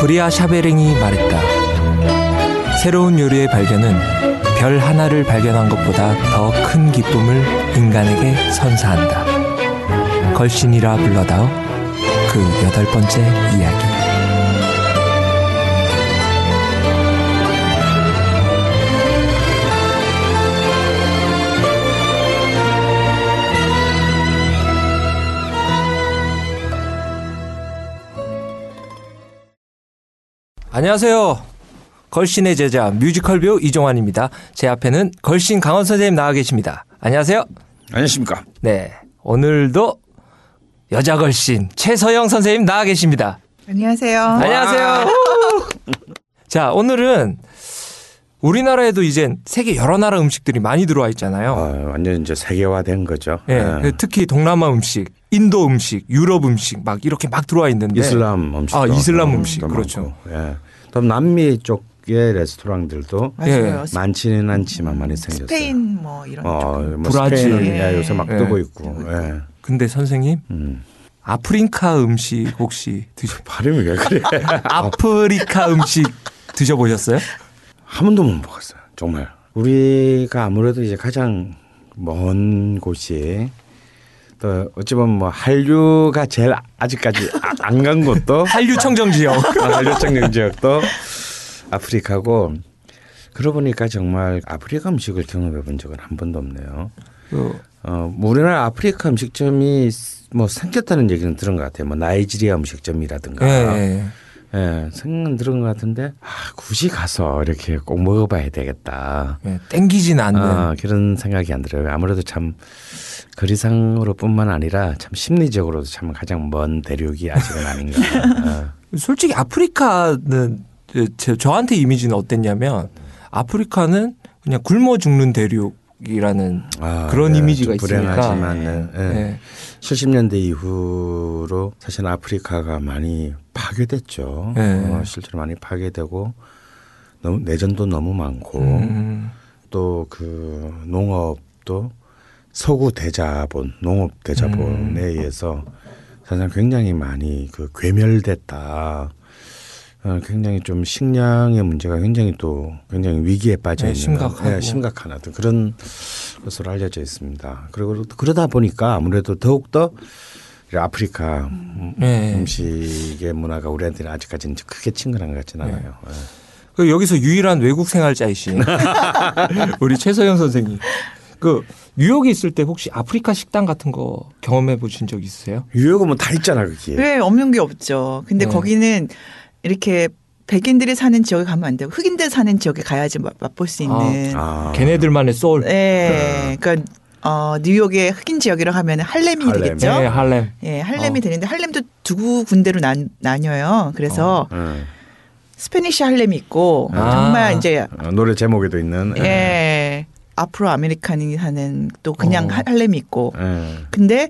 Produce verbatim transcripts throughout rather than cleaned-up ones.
브리아 샤베링이 말했다. 새로운 요리의 발견은 별 하나를 발견한 것보다 더 큰 기쁨을 인간에게 선사한다. 걸신이라 불러다오. 그 여덟 번째 이야기. 안녕하세요. 걸신의 제자 뮤지컬 배우 이종환입니다. 제 앞에는 걸신 강원 선생님 나와 계십니다. 안녕하세요. 안녕하십니까. 네, 오늘도 여자 걸신 최서영 선생님 나와 계십니다. 안녕하세요. 안녕하세요. 자, 오늘은 우리나라에도 이제 세계 여러 나라 음식들이 많이 들어와 있잖아요. 어, 완전 이제 세계화된 거죠. 네, 네. 특히 동남아 음식, 인도 음식, 유럽 음식 막 이렇게 막 들어와 있는데 이슬람 음식, 아 이슬람 음식 그렇죠. 예. 그다음 남미 쪽의 레스토랑들도 맞아요. 많지는 않지만 많이 생겼어요. 스페인 뭐 이런 어, 쪽, 뭐 브라질 예. 요새 막 예. 뜨고 있고. 예. 근데 선생님 음. 아프리카 음식 혹시 드셔? 발음이 왜 그래? 아프리카 음식 드셔보셨어요? 한 번도 못 먹었어요. 정말 우리가 아무래도 이제 가장 먼 곳이. 또 어찌 보면 뭐 한류가 제일 아직까지 안 간 곳도 한류 청정 지역, 한류 청정 지역도 아프리카고 그러고 보니까 정말 아프리카 음식을 경험해 본 적은 한 번도 없네요. 어, 뭐 우리나라 아프리카 음식점이 뭐 생겼다는 얘기는 들은 것 같아요. 뭐 나이지리아 음식점이라든가, 예, 예. 예, 생각은 들은 것 같은데 아, 굳이 가서 이렇게 꼭 먹어봐야 되겠다. 예, 땡기진 않는 어, 그런 생각이 안 들어요. 아무래도 참. 거리상으로뿐만 아니라 참 심리적으로도 참 가장 먼 대륙이 아직은 아닌가. 어. 솔직히 아프리카는 저한테 이미지는 어땠냐면 아프리카는 그냥 굶어 죽는 대륙이라는 아, 그런 네, 이미지가 있으니까. 불행하지만 네. 네. 네. 칠십 년대 이후로 사실 아프리카가 많이 파괴됐죠. 네. 어, 실제로 많이 파괴되고 너무 내전도 너무 많고 음. 또 그 농업도 서구 대자본, 농업 대자본에 음. 의해서 사실 굉장히 많이 그 괴멸됐다. 어, 굉장히 좀 식량의 문제가 굉장히 또 굉장히 위기에 빠져 네, 있는 심각하고 네, 심각한 어떤 그런 것으로 알려져 있습니다. 그리고 그러다 보니까 아무래도 더욱더 아프리카 음. 네. 음식의 문화가 우리한테는 아직까지는 크게 친근한 것 같지는 않아요. 네. 네. 여기서 유일한 외국 생활자이신 우리 최서영 선생님. 그 뉴욕에 있을 때 혹시 아프리카 식당 같은 거 경험해 보신 적 있으세요? 뉴욕은 뭐 다 있잖아 그게. 네, 없는 게 없죠. 근데 네. 거기는 이렇게 백인들이 사는 지역에 가면 안 되고 흑인들 사는 지역에 가야지 맛볼 수 있는. 아, 아. 걔네들만의 소울. 네, 그러니까 어, 뉴욕의 흑인 지역이라고 하면 할렘이 할렘. 되겠죠. 네, 할렘. 예, 네, 할렘이 어. 되는데 할렘도 두 군데로 나, 나뉘어요. 그래서. 어. 음. 스페니쉬 할렘이 있고 아. 정말 이제 노래 제목에도 있는. 예. 네. 아프로 아메리칸이 사는 또 그냥 어. 할렘이 있고 네. 근데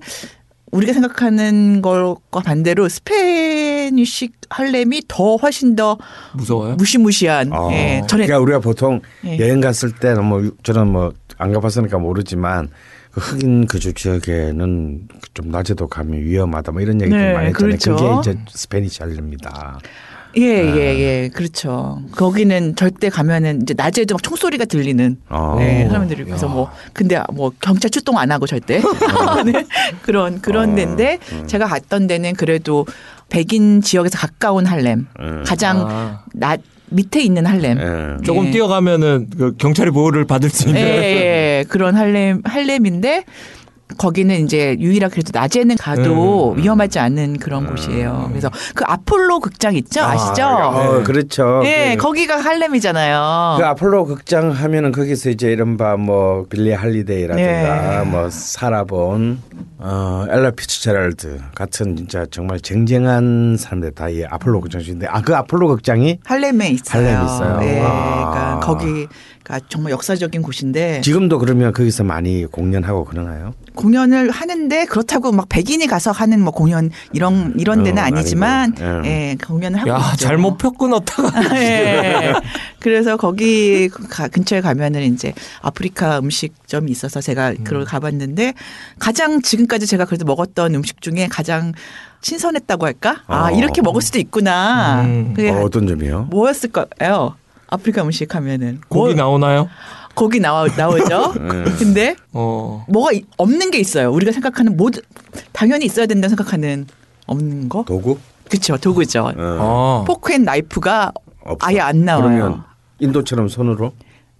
우리가 생각하는 것과 반대로 스페니쉬 할렘이 더 훨씬 더 무서워요? 무시무시한 어. 예. 그러니까 우리가 보통 예. 여행 갔을 때 뭐 저는 뭐 안 가봤으니까 모르지만 그 흑인 그주 지역에는 좀 낮에도 가면 위험하다 뭐 이런 얘기들 네. 많이 했잖아요. 그렇죠. 그게 이제 스페니쉬 할렘입니다. 예, 아. 예, 예. 그렇죠. 거기는 절대 가면은 이제 낮에도 막 총소리가 들리는 아. 네, 사람들이 그래서 야. 뭐 근데 뭐 경찰 출동 안 하고 절대 네, 그런 그런 아. 데인데 음. 제가 갔던 데는 그래도 백인 지역에서 가까운 할렘 음. 가장 아. 낮 밑에 있는 할렘 음. 네. 조금 뛰어가면은 그 경찰의 보호를 받을 수 있는 예, 예. 그런 할렘 할렘인데 거기는 이제 유일하게 그래도 낮에는 가도 음. 위험하지 않은 그런 음. 곳이에요. 그래서 그 아폴로 극장 있죠? 아시죠? 아, 어, 그렇죠. 네, 네, 거기가 할렘이잖아요. 그 아폴로 극장 하면은 거기서 이제 이른바 뭐 빌리 할리데이라든가 네. 뭐 사라본, 어, 엘라 피츠제럴드 같은 진짜 정말 쟁쟁한 사람들 다 이 아폴로 극장인데 아, 그 아폴로 극장이 할렘에 있어요. 할렘에 있어요. 네, 아. 그러니까 거기. 정말 역사적인 곳인데 지금도 그러면 거기서 많이 공연하고 그러나요? 공연을 하는데 그렇다고 막 백인이 가서 하는 뭐 공연 이런 이런 데는 어, 아니지만 음. 예, 공연을 하고 야, 있죠. 잘못 표 끊었다가 예, 그래서 거기 가, 근처에 가면은 이제 아프리카 음식점이 있어서 제가 그걸 가봤는데 가장 지금까지 제가 그래도 먹었던 음식 중에 가장 신선했다고 할까? 아, 어. 이렇게 먹을 수도 있구나. 음. 그게 어, 어떤 점이요? 뭐였을까요? 아프리카 음식 하면은 고기 뭐, 나오나요? 고기 나와, 나오죠. 네. 근데 어. 뭐가 없는 게 있어요. 우리가 생각하는 모든 당연히 있어야 된다고 생각하는 없는 거? 도구? 그렇죠. 도구죠. 네. 어. 포크앤나이프가 없어. 아예 안 나와요. 그러면 인도처럼 손으로?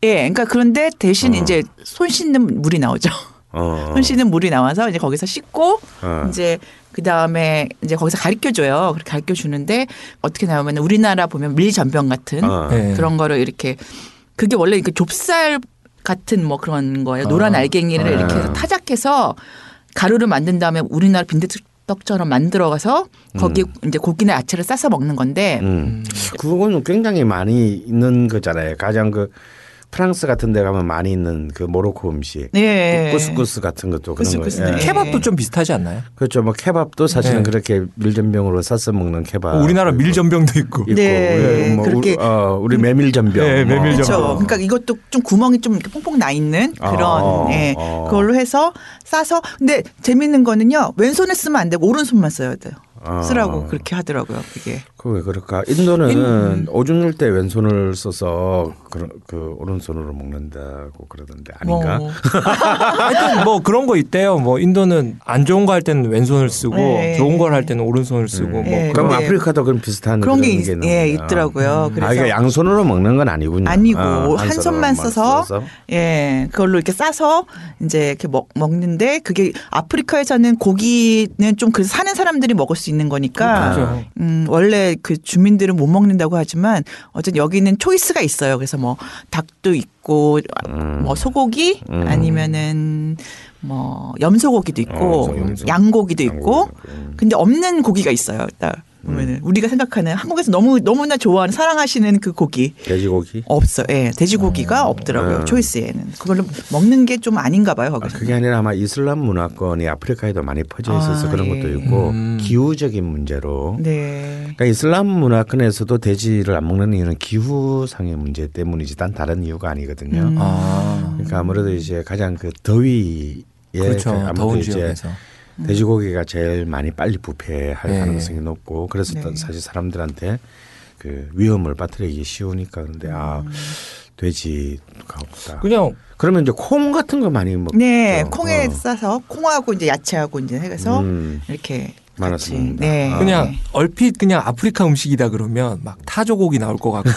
예, 그러니까 그런데 대신 어. 이제 손 씻는 물이 나오죠. 어. 손 씻는 물이 나와서 이제 거기서 씻고 어. 이제 그 다음에 이제 거기서 가르쳐 줘요. 그렇게 가르쳐 주는데 어떻게 나오면 우리나라 보면 밀전병 같은 어. 네. 그런 거를 이렇게 그게 원래 이렇게 좁쌀 같은 뭐 그런 거예요. 노란 알갱이를 어. 네. 이렇게 해서 타작해서 가루를 만든 다음에 우리나라 빈대떡처럼 만들어가서 거기에 음. 이제 고기나 야채를 싸서 먹는 건데 음. 그건 굉장히 많이 있는 거잖아요. 가장 그 프랑스 같은 데 가면 많이 있는 그 모로코 음식. 네. 쿠스쿠스 같은 것도 그런 거예요. 네. 케밥도 좀 비슷하지 않나요? 그렇죠. 뭐 케밥도 사실은 네. 그렇게 밀전병으로 싸서 먹는 케밥. 뭐 우리나라 밀전병도 있고. 있고. 네. 우리, 뭐 그렇게 우리, 어, 우리 메밀전병. 네, 메밀전병. 그렇죠. 그러니까 이것도 좀 구멍이 좀 이렇게 퐁퐁 나 있는 그런 아, 네. 아. 그걸로 해서 싸서. 근데 재밌는 거는요. 왼손에 쓰면 안 되고 오른손만 써야 돼요. 쓰라고 아. 그렇게 하더라고요. 그게. 그게 왜 그럴까? 인도는 인... 오줌 눌 때 왼손을 써서 그, 그 오른손으로 먹는다고 그러던데 아닌가? 뭐, 뭐. 하여튼 뭐 그런 거 있대요. 뭐 인도는 안 좋은 거 할 때는 왼손을 쓰고 네. 좋은 걸 할 때는 오른손을 쓰고. 음. 뭐 네. 그럼 네. 아프리카도 그런 비슷한 그런, 그런 게 있, 예, 있더라고요. 음. 그래서 아, 그러니까 양손으로 먹는 건 아니군요. 아니고 아, 한 손만 써서, 써서 예 그걸로 이렇게 싸서 이제 이렇게 먹, 먹는데 그게 아프리카에서는 고기는 좀 그 사는 사람들이 먹을 수 있는 거니까 아. 음, 원래 그 주민들은 못 먹는다고 하지만 어쨌든 여기는 초이스가 있어요. 그래서 뭐 닭도 있고 음. 뭐 소고기 음. 아니면은 뭐 염소고기도 있고 어, 염소. 양고기도 있고 음. 근데 없는 고기가 있어요. 딱 보면은 음. 우리가 생각하는 한국에서 너무 너무나 좋아하는 사랑하시는 그 고기 돼지고기 없어. 예, 돼지고기가 어. 없더라고요. 음. 초이스에는 그걸로 먹는 게 좀 아닌가 봐요. 거기서. 아, 그게 아니라 아마 이슬람 문화권이 아프리카에도 많이 퍼져 있어서 아, 그런 예. 것도 있고 음. 기후적인 문제로. 네. 그러니까 이슬람 문화권에서도 돼지를 안 먹는 이유는 기후상의 문제 때문이지 단 다른 이유가 아니거든요. 음. 아. 그러니까 아무래도 이제 가장 그 더위에 그렇죠. 아무래도 더운 지역에서. 돼지고기가 제일 많이 빨리 부패할 네. 가능성이 높고 그래서 네. 사실 사람들한테 그 위험을 빠뜨리기 쉬우니까 그런데 아 돼지가 없다. 그냥 그러면 이제 콩 같은 거 많이 먹죠. 네, 콩에 어. 싸서 콩하고 이제 야채하고 이제 해서 음. 이렇게. 많아서 먹는다. 네. 그냥 얼핏 그냥 아프리카 음식이다 그러면 막 타조고기 나올 것 같고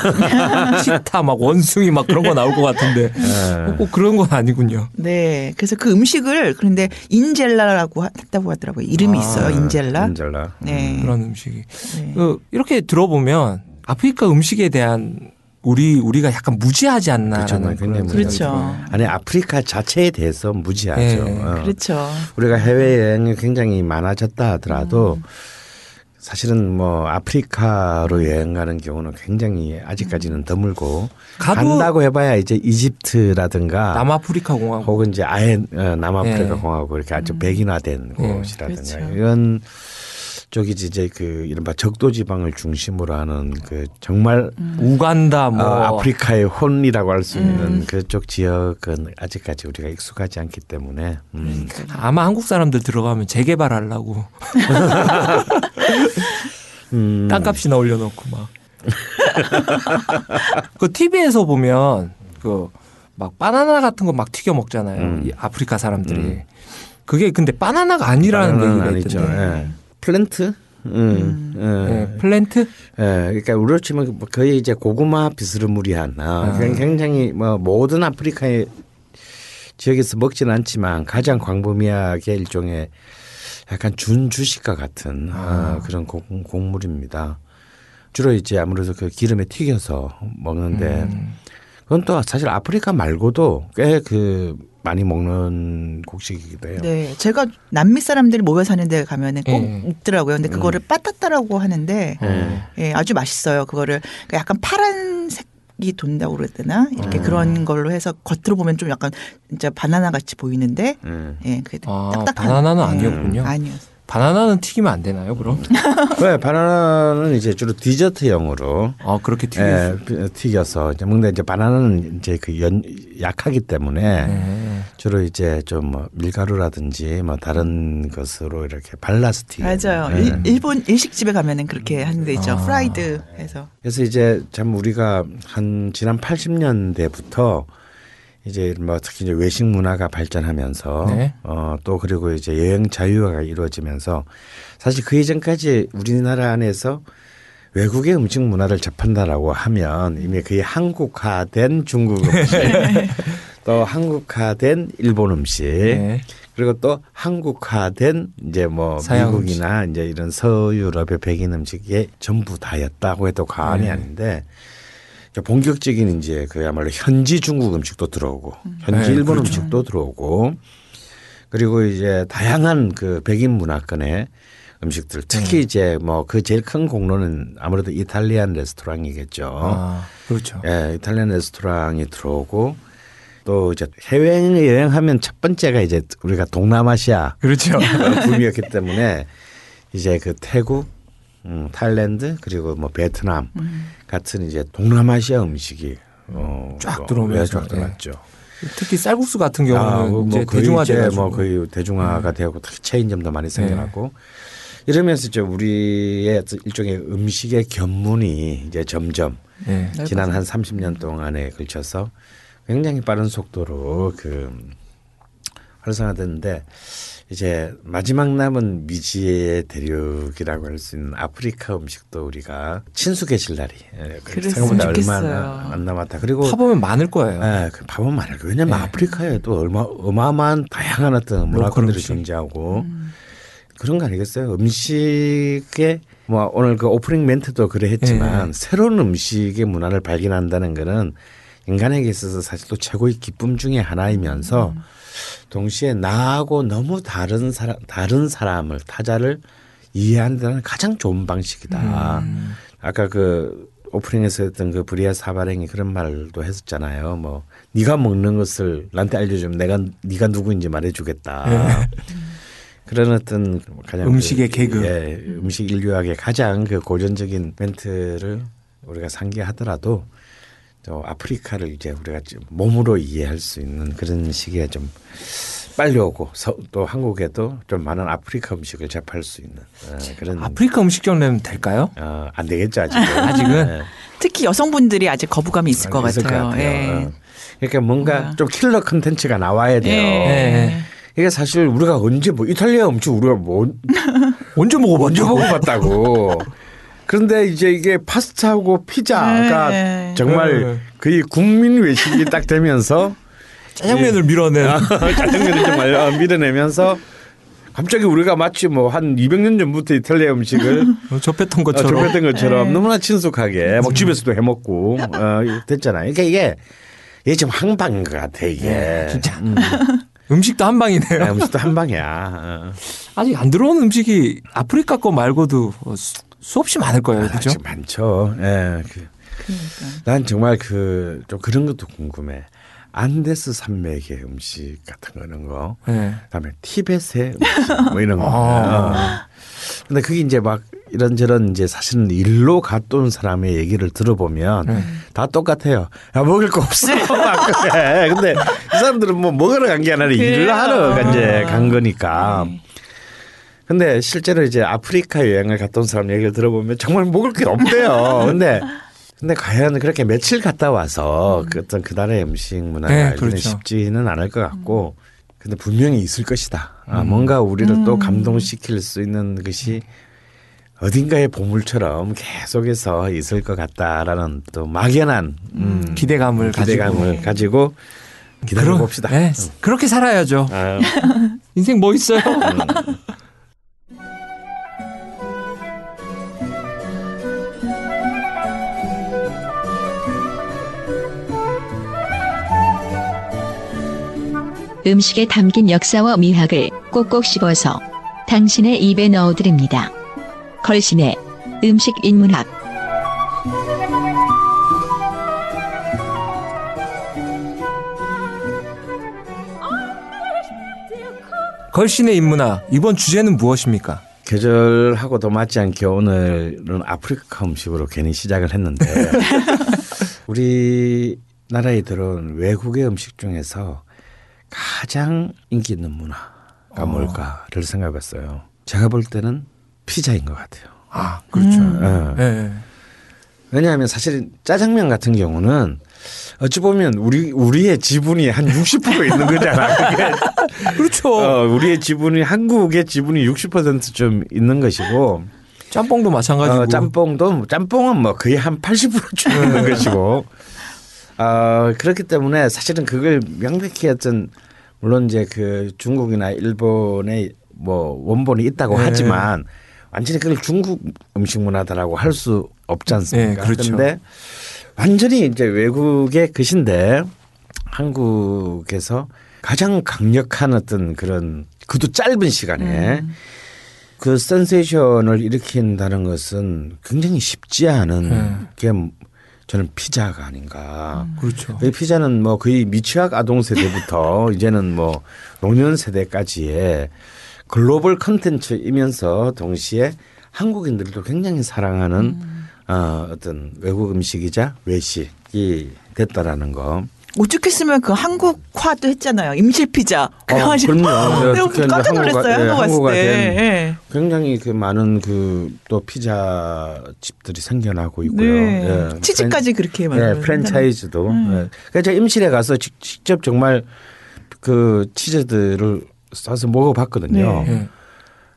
치타 막 원숭이 막 그런 거 나올 것 같은데 네. 꼭 그런 건 아니군요. 네, 그래서 그 음식을 그런데 인젤라라고 했다고 하더라고요. 이름이 아, 있어요, 인젤라. 인젤라. 네, 음. 그런 음식이 네. 그 이렇게 들어보면 아프리카 음식에 대한 우리 우리가 약간 무지하지 않나. 그렇죠. 그런 그렇죠. 아니 아프리카 자체에 대해서 무지하죠. 네. 어. 그렇죠. 우리가 해외 여행이 굉장히 많아졌다 하더라도 음. 사실은 뭐 아프리카로 여행 가는 경우는 굉장히 아직까지는 드물고 간다고 해봐야 이제 이집트라든가 남아프리카 공화국 혹은 이제 아예 남아프리카 네. 공화국 이렇게 아주 음. 백인화된 네. 곳이라든가 그렇죠. 이런. 저기 이제 그 이른바 적도지방을 중심으로 하는 그 정말 음. 우간다 뭐 어, 아프리카의 혼이라고 할 수 있는 음. 그쪽 지역은 아직까지 우리가 익숙하지 않기 때문에 음. 아마 한국 사람들 들어가면 재개발하려고 음. 땅값이나 올려놓고 막 그 티비에서 보면 그 막 바나나 같은 거 막 튀겨 먹잖아요 음. 아프리카 사람들이 음. 그게 근데 바나나가 아니라는 바나나는 얘기가 있던데. 플랜트, 음, 음. 음. 네, 플랜트, 예, 네, 그러니까 우리로 치면 거의 이제 고구마 비스무리한, 아, 아. 굉장히 뭐 모든 아프리카의 지역에서 먹지는 않지만 가장 광범위하게 일종의 약간 준주식과 같은 아. 아, 그런 고, 곡물입니다. 주로 이제 아무래도 그 기름에 튀겨서 먹는데 음. 그건 또 사실 아프리카 말고도 꽤 그 많이 먹는 곡식이기도 해요. 네, 제가 남미 사람들이 모여 사는 데 가면은 꼭 음. 있더라고요. 근데 그거를 음. 빠따따라고 하는데 음. 예, 아주 맛있어요. 그거를 약간 파란색이 돈다고 그래야 되나? 이렇게 음. 그런 걸로 해서 겉으로 보면 좀 약간 진짜 바나나 같이 보이는데 음. 예, 그게 아, 딱딱한. 바나나는 아니었군요. 음. 아니었어요. 바나나는 튀기면 안 되나요, 그럼? 네, 바나나는 이제 주로 디저트용으로. 아, 그렇게 튀겨서. 예, 튀겨서. 이제 먹는데 이제 바나나는 이제 그 연, 약하기 때문에 네. 주로 이제 좀 뭐 밀가루라든지 뭐 다른 것으로 이렇게 발라서 튀겨요. 맞아요. 네. 일, 일본 일식집에 가면은 그렇게 하는 데 있죠. 아. 프라이드 해서. 그래서 이제 참 우리가 한 지난 팔십 년대부터 이제 뭐 특히 이제 외식 문화가 발전하면서 네. 어, 또 그리고 이제 여행 자유화가 이루어지면서 사실 그 이전까지 우리나라 안에서 외국의 음식 문화를 접한다라고 하면 이미 거의 한국화된 중국 음식, 또 한국화된 일본 음식, 네. 그리고 또 한국화된 이제 뭐 미국이나 음식. 이제 이런 서유럽의 백인 음식이 전부 다였다고 해도 과언이 네. 아닌데. 본격적인 이제 그야말로 현지 중국 음식도 들어오고 현지 네, 일본 그렇죠. 음식도 들어오고 그리고 이제 다양한 그 백인 문화권의 음식들 특히 네. 이제 뭐 그 제일 큰 공로는 아무래도 이탈리안 레스토랑이겠죠. 아, 그렇죠. 예, 이탈리안 레스토랑이 들어오고 또 이제 해외 여행하면 첫 번째가 이제 우리가 동남아시아 그렇죠. 붐이었기 때문에 이제 그 태국 음, 타일랜드 그리고 뭐 베트남 음. 같은 이제 동남아시아 음식이 어, 쫙 들어오면서 쫙 들어왔죠. 네. 특히 쌀국수 같은 경우는 아, 뭐 이제 대중화돼서 뭐 거의 대중화가 네. 되고 특히 체인점도 많이 생겨났고 네. 이러면서 이제 우리의 일종의 음식의 견문이 이제 점점 네. 지난 한 삼십 년 동안에 걸쳐서 굉장히 빠른 속도로 그 활성화됐는데. 이제 마지막 남은 미지의 대륙이라고 할 수 있는 아프리카 음식도 우리가 친숙해질 날이 생각보다 좋겠어요. 얼마나 안 남았다. 그리고 파보면 많을 거예요. 네, 파보면 많을 거예요. 왜냐하면 네. 아프리카에 또 얼마 어마어마한 다양한 어떤 문화권들이 존재하고 음. 그런 거 아니겠어요? 음식에 뭐 오늘 그 오프닝 멘트도 그래 했지만 네. 새로운 음식의 문화를 발견한다는 거는 인간에게 있어서 사실 또 최고의 기쁨 중에 하나이면서. 음. 동시에 나하고 너무 다른 사람, 다른 사람을 타자를 이해한다는 가장 좋은 방식이다. 음. 아까 그 오프닝에서 했던 그 브리아 사바랭이 그런 말도 했었잖아요. 뭐 네가 먹는 것을 나한테 알려주면 내가 네가 누구인지 말해주겠다. 그런 어떤 가장 음식의 그, 개그, 예, 음식 인류학의 가장 그 고전적인 멘트를 우리가 상기하더라도. 또 아프리카를 이제 우리가 몸으로 이해할 수 있는 그런 시기에 좀 빨리 오고 또 한국에도 좀 많은 아프리카 음식을 접할 수 있는 그런 아프리카 음식점 내면 될까요? 어, 안 되겠죠 아직은. 아직은 네. 특히 여성분들이 아직 거부감이 있을 것 있을 같아요. 것 같아요. 네. 그러니까 뭔가 뭐야. 좀 킬러 컨텐츠가 나와야 돼요. 네. 네. 이게 사실 우리가 언제 뭐 이탈리아 음식 우리가 뭐 언제 먹어봤 언제 먹어봤다고. 그런데 이제 이게 파스타하고 피자가 네. 정말 네. 거의 국민 외식이 딱 되면서 짜장면을 밀어내 짜장면을 정말 밀어내면서 갑자기 우리가 마치 뭐 한 이백 년 전부터 이탈리아 음식을 접했던 것처럼, 접했던 것처럼 네. 너무나 친숙하게 막 집에서도 해 먹고 어, 됐잖아요. 그러니까 이게 이게 지금 한 방인 것 같아 이게. 네, 진짜. 음. 음식도 한 방이네요. 네, 음식도 한 방이야. 아직 안 들어온 음식이 아프리카 거 말고도. 수없이 많을 거예요, 아, 그렇죠? 많죠. 예, 그, 그러니까. 난 정말 그 좀 그런 것도 궁금해. 안데스 산맥의 음식 같은 거는 거, 네. 그다음에 티벳의 음식 뭐 이런 거. 아. 어. 근데 그게 이제 막 이런저런 이제 사실은 일로 갔다 온 사람의 얘기를 들어보면 네. 다 똑같아요. 야 먹을 거 없어. 그래. 근데 이 사람들은 뭐 먹으러 간 게 아니라 일로 하러 이제 간 거니까. 네. 근데 실제로 이제 아프리카 여행을 갔다 온 사람 얘기를 들어보면 정말 먹을 게 없대요. 근데 근데 과연 그렇게 며칠 갔다 와서 음. 그 어떤 그 나라의 음식 문화가 네, 그렇죠. 쉽지는 않을 것 같고, 근데 분명히 있을 것이다. 아, 음. 뭔가 우리를 음. 또 감동시킬 수 있는 것이 어딘가의 보물처럼 계속해서 있을 것 같다라는 또 막연한 음. 음. 기대감을, 기대감을 가지고. 가지고 기다려 봅시다. 네, 응. 그렇게 살아야죠. 아유. 인생 뭐 있어요? 음. 음식에 담긴 역사와 미학을 꼭꼭 씹어서 당신의 입에 넣어드립니다. 걸신의 음식 인문학. 걸신의 인문화, 이번 주제는 무엇입니까? 계절하고 더 맞지 않게 오늘은 아프리카 음식으로 괜히 시작을 했는데 우리나라에 들어온 외국의 음식 중에서 가장 인기 있는 문화가 어. 뭘까를 생각해봤어요. 제가 볼 때는 피자인 것 같아요. 아, 그렇죠. 음. 네. 네. 왜냐하면 사실 짜장면 같은 경우는 어찌 보면 우리, 우리의 지분이 한 육십 퍼센트 있는 거잖아. 그게 그렇죠. 어, 우리의 지분이 한국의 지분이 육십 퍼센트 좀 있는 것이고 짬뽕도 마찬가지고 어, 짬뽕도 짬뽕은 뭐 거의 한 팔십 퍼센트쯤 있는 것이고 어, 그렇기 때문에 사실은 그걸 명백히 했던 물론 이제 그 중국이나 일본의 뭐 원본이 있다고 네. 하지만 완전히 그걸 중국 음식 문화다라고 할 수 없지 않습니까? 네, 그렇죠. 그런데 완전히 이제 외국의 것인데 한국에서 가장 강력한 어떤 그런 그것도 짧은 시간에 음. 그 센세이션을 일으킨다는 것은 굉장히 쉽지 않은 음. 게 저는 피자가 아닌가. 음. 그렇죠. 이 피자는 뭐 거의 미취학 아동 세대부터 이제는 뭐 노년 세대까지의 글로벌 콘텐츠이면서 동시에 한국인들도 굉장히 사랑하는 음. 어, 어떤 외국 음식이자 외식이 됐다라는 거. 오죽했으면 그 한국화도 했잖아요. 임실피자. 그래가지고 어, 깜짝 놀랐어요. 한국 왔을 때. 굉장히 그 많은 그 또 피자 집들이 생겨나고 있고요. 네. 예. 치즈까지 그렇게 만들어요. 네, 프랜차이즈도. 음. 예. 그러니까 제가 임실에 가서 직, 직접 정말 그 치즈들을 싸서 먹어봤거든요. 네.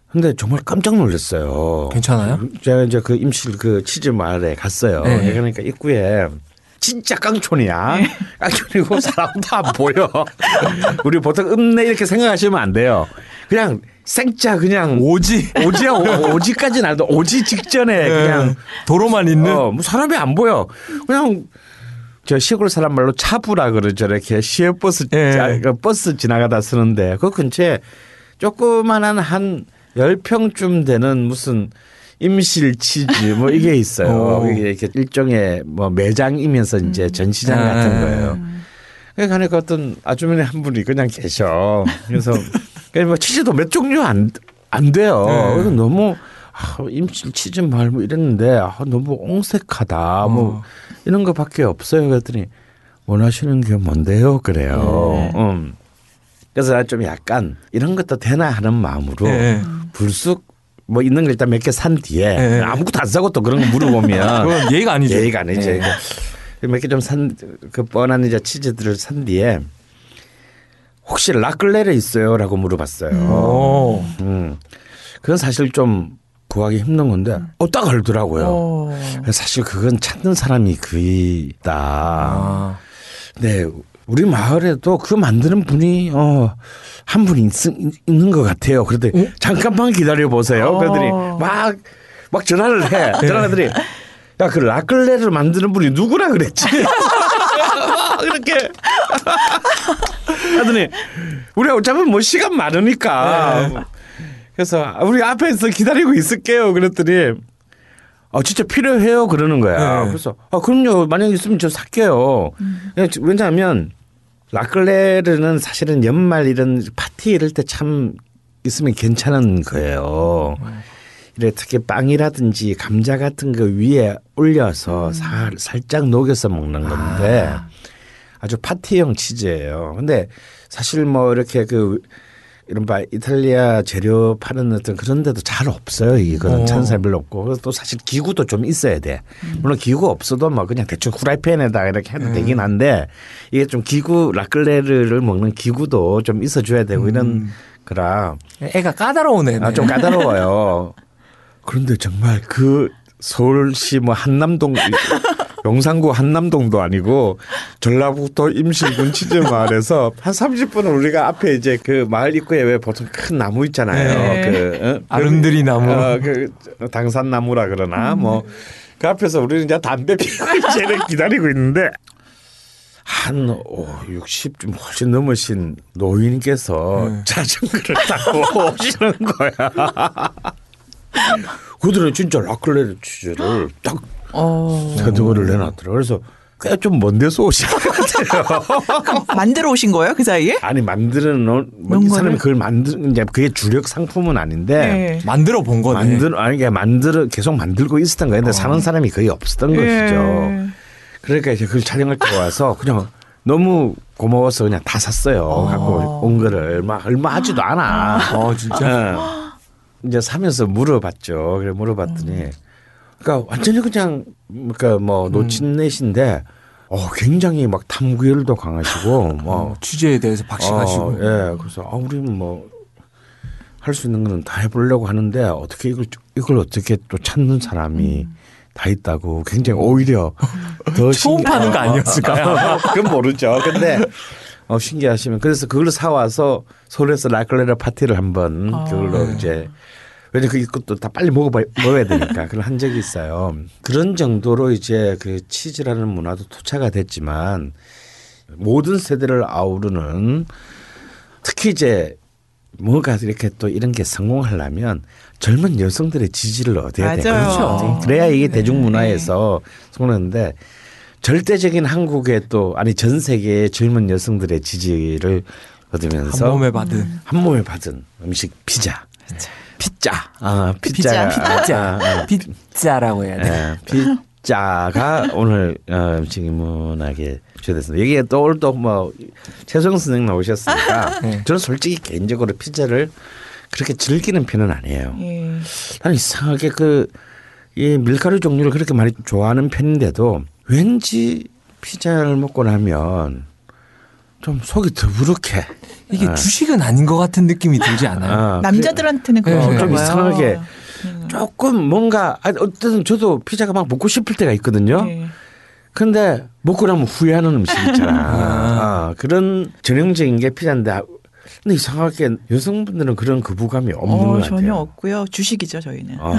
근데 정말 깜짝 놀랐어요. 괜찮아요? 제가 이제 그 임실 그 치즈 마을에 갔어요. 네. 그러니까 입구에 진짜 깡촌이야. 네. 깡촌이고 사람도 안 보여. 우리 보통 읍내 이렇게 생각하시면 안 돼요. 그냥 생짜 그냥 오지 오지야 오, 오지까지는 안 돼. 오지 직전에 네. 그냥 도로만 있는. 어, 뭐 사람이 안 보여. 그냥. 저 시골 사람 말로 차부라 그러죠. 이렇게 시외버스 예. 버스 지나가다 쓰는데 그 근처에 조그만한 한 십 평쯤 되는 무슨 임실 치즈 뭐 이게 있어요. 이게 이렇게 일종의 뭐 매장이면서 이제 전시장 같은 거예요. 그러니까 가니까 어떤 아주머니 한 분이 그냥 계셔. 그래서 그냥 뭐 치즈도 몇 종류 안, 안 돼요. 그래서 너무 아, 임실 치즈 말고 이랬는데 아, 너무 옹색하다. 어. 뭐 이런 것밖에 없어요. 그랬더니 원하시는 게 뭔데요? 그래요. 네. 음. 그래서 좀 약간 이런 것도 되나 하는 마음으로 네. 불쑥 뭐 있는 걸 일단 몇 개 산 뒤에 네. 아무것도 안 사고 또 그런 거 물어보면 그건 예의가 아니죠. 예의가 아니죠. 네. 몇 개 좀 산 그 뻔한 이제 치즈들을 산 뒤에 혹시 락클레르 있어요?라고 물어봤어요. 음. 그건 사실 좀 구하기 힘든 건데 어, 딱 알더라고요. 오. 사실 그건 찾는 사람이 거의 있다. 아. 네, 우리 마을에도 그 만드는 분이 어, 한 분이 있, 있는 것 같아요. 그런데 응? 잠깐만 기다려 보세요. 아. 그랬더니 막, 막 전화를 해. 전화하더니 야, 그 라클레를 만드는 분이 누구라 그랬지? 이렇게 하더니 우리 어차피 뭐 시간 많으니까. 네. 그래서 우리 앞에서 기다리고 있을게요. 그랬더니 아 진짜 필요해요 그러는 거야. 네. 그래서 아 그럼요 만약에 있으면 저 살게요. 음. 왜냐하면 라클레르는 사실은 연말 이런 파티 이럴 때 참 있으면 괜찮은 거예요. 음. 이래 특히 빵이라든지 감자 같은 거 위에 올려서 음. 살, 살짝 녹여서 먹는 건데 아. 아주 파티형 치즈예요. 근데 사실 뭐 이렇게 그 이른바 이탈리아 재료 파는 어떤 그런 데도 잘 없어요. 이거는 찬사 별로 없고 또 사실 기구도 좀 있어야 돼. 물론 기구 없어도 막 그냥 대충 후라이팬에다가 이렇게 해도 음. 되긴 한데 이게 좀 기구 라클레르를 먹는 기구도 좀 있어줘야 되고 음. 이런 거라 애가 까다로우네. 아, 좀 까다로워요. 그런데 정말 그 서울시 뭐 한남동 용산구 한남동도 아니고 전라북도 임실군 치즈 마을에서 한 삼십 분은 우리가 앞에 이제 그 마을 입구에 왜 보통 큰 나무 있잖아요. 네. 그, 어? 아름드리 나무. 어, 그 당산나무라 그러나 음. 뭐 그 앞에서 우리는 이제 담배 피고 쟤를 기다리고 있는데 한 육십쯤 훨씬 넘으신 노인께서 네. 자전거를 타고 오시는 거야. 그들은 진짜 락클레르 치즈를 딱. 어. 자전거를 내놨더라. 그래서 꽤 좀 먼 데서 오신 것 같아요. 만들어 오신 거예요? 그 사이에? 아니 만들어 놓은 뭐, 사람이 그걸 만들 이제 그게 주력 상품은 아닌데 네. 만들어 본 거네. 만들 아니 그냥 만들어 계속 만들고 있었던 거예요. 근데 어. 사는 사람이 거의 없었던 네. 것이죠. 그러니까 이제 그걸 촬영할 때 와서 그냥 너무 고마워서 그냥 다 샀어요. 어. 갖고 온 거를 막 얼마 하지도 않아. 어 진짜. 이제 사면서 물어봤죠. 그래 물어봤더니. 음. 그러니까 완전히 그냥 그러니까 뭐 노친넷인데 음. 어, 굉장히 막 탐구열도 강하시고 뭐 취재에 대해서 박식하시고 어, 예 그래서 아 우리는 뭐 할 수 있는 거는 다 해보려고 하는데 어떻게 이걸 이걸 어떻게 또 찾는 사람이 음. 다 있다고 굉장히 오히려 더 처음 파는 거 아니었을까요? 그건 모르죠. 근데 어, 신기하시면 그래서 그걸 사 와서 서울에서 락클레르 파티를 한번 아. 그걸로 네. 이제. 왜냐 그 것도 다 빨리 먹어봐 먹어야 되니까 그걸 한 적이 있어요. 그런 정도로 이제 그 치즈라는 문화도 토착화 됐지만 모든 세대를 아우르는 특히 이제 뭔가 이렇게 또 이런 게 성공하려면 젊은 여성들의 지지를 얻어야 돼요. 그렇죠. 그래야 이게 네. 대중문화에서 성공하는데 절대적인 한국의 또 아니 전 세계의 젊은 여성들의 지지를 얻으면서 한 몸에 받은 한 몸에 받은 음식 피자. 그렇죠. 피자, 아 피자, 피자, 아, 피자라고 해야 돼. 네, 피자가 오늘 어, 지문하게 주제됐습니다. 여기에 또 오늘 또 뭐 최서영 선생님 나오셨으니까 네. 저는 솔직히 개인적으로 피자를 그렇게 즐기는 편은 아니에요. 예. 난 이상하게 그 이 밀가루 종류를 그렇게 많이 좋아하는 편인데도 왠지 피자를 먹고 나면 좀 속이 더부룩해. 이게 어. 주식은 아닌 것 같은 느낌이 들지 않아요? 어. 남자들한테는 그런 어, 좀 봐요. 이상하게 음. 조금 뭔가 어쨌든 저도 피자가 막 먹고 싶을 때가 있거든요. 그런데 네. 먹고 나면 후회하는 음식 있잖아. 어. 그런 전형적인 게 피자인데 근데 이상하게 여성분들은 그런 거부감이 없는 어, 것 같아요. 전혀 없고요. 주식이죠 저희는. 어.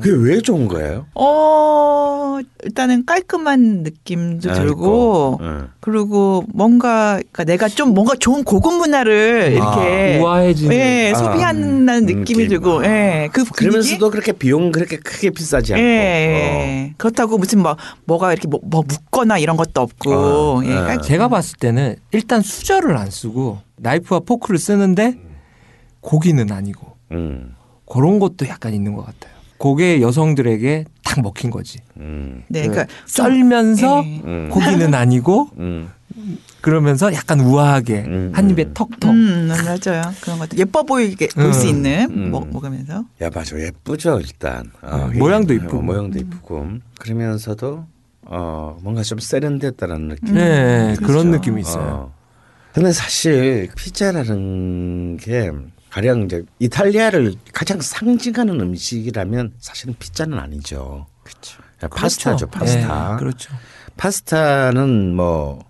그게 왜 좋은 거예요? 어, 일단은 깔끔한 느낌도 아이고. 들고 네. 그리고 뭔가 그러니까 내가 좀 뭔가 좋은 고급 문화를 이렇게 아, 우아해지는 예, 아, 소비한다는 음, 느낌이 느낌. 들고 예, 그 그러면서도 그렇게 비용 그렇게 크게 비싸지 않고 예, 어. 그렇다고 무슨 뭐, 뭐가 이렇게 뭐, 뭐 묻거나 이런 것도 없고 아, 예, 네. 제가 봤을 때는 일단 수저를 안 쓰고 나이프와 포크를 쓰는데 고기는 아니고 음. 그런 것도 약간 있는 것 같아요. 그게 여성들에게 딱 먹힌 거지. 음. 네, 그러니까 썰면서 음. 고기는 아니고 음. 그러면서 약간 우아하게 음. 한 입에 턱턱. 음, 맞아요. 그런 것도 예뻐 보이게 음. 볼 수 있는 음. 먹, 먹으면서. 야 맞아 예쁘죠 일단. 어, 음. 모양도 이쁘고 어, 모양도 이쁘고 음. 그러면서도 어, 뭔가 좀 세련됐다는 느낌. 네, 그렇죠. 그런 느낌이 있어요. 어. 근데 사실 피자라는 게 가령 이제 이탈리아를 가장 상징하는 음식이라면 사실은 피자는 아니죠. 그렇죠. 파스타죠, 파스타. 네, 그렇죠. 파스타는 뭐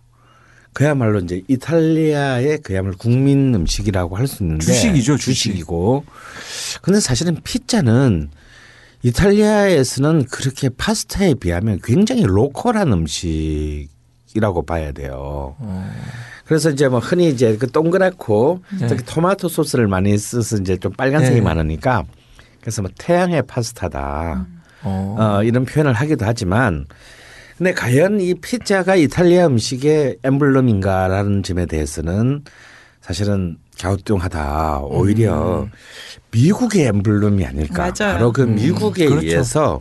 그야말로 이제 이탈리아의 그야말로 국민 음식이라고 할 수 있는데 주식이죠, 주식. 주식이고. 근데 사실은 피자는 이탈리아에서는 그렇게 파스타에 비하면 굉장히 로컬한 음식이라고 봐야 돼요. 음. 그래서 이제 뭐 흔히 이제 그 동그랗고 네. 특히 토마토 소스를 많이 써서 이제 좀 빨간색이 네. 많으니까 그래서 뭐 태양의 파스타다 음. 어, 이런 표현을 하기도 하지만 근데 과연 이 피자가 이탈리아 음식의 엠블럼인가라는 점에 대해서는 사실은 갸우뚱하다. 오히려 음. 미국의 엠블럼이 아닐까. 맞아요. 바로 그 미국에 음. 그렇죠. 의해서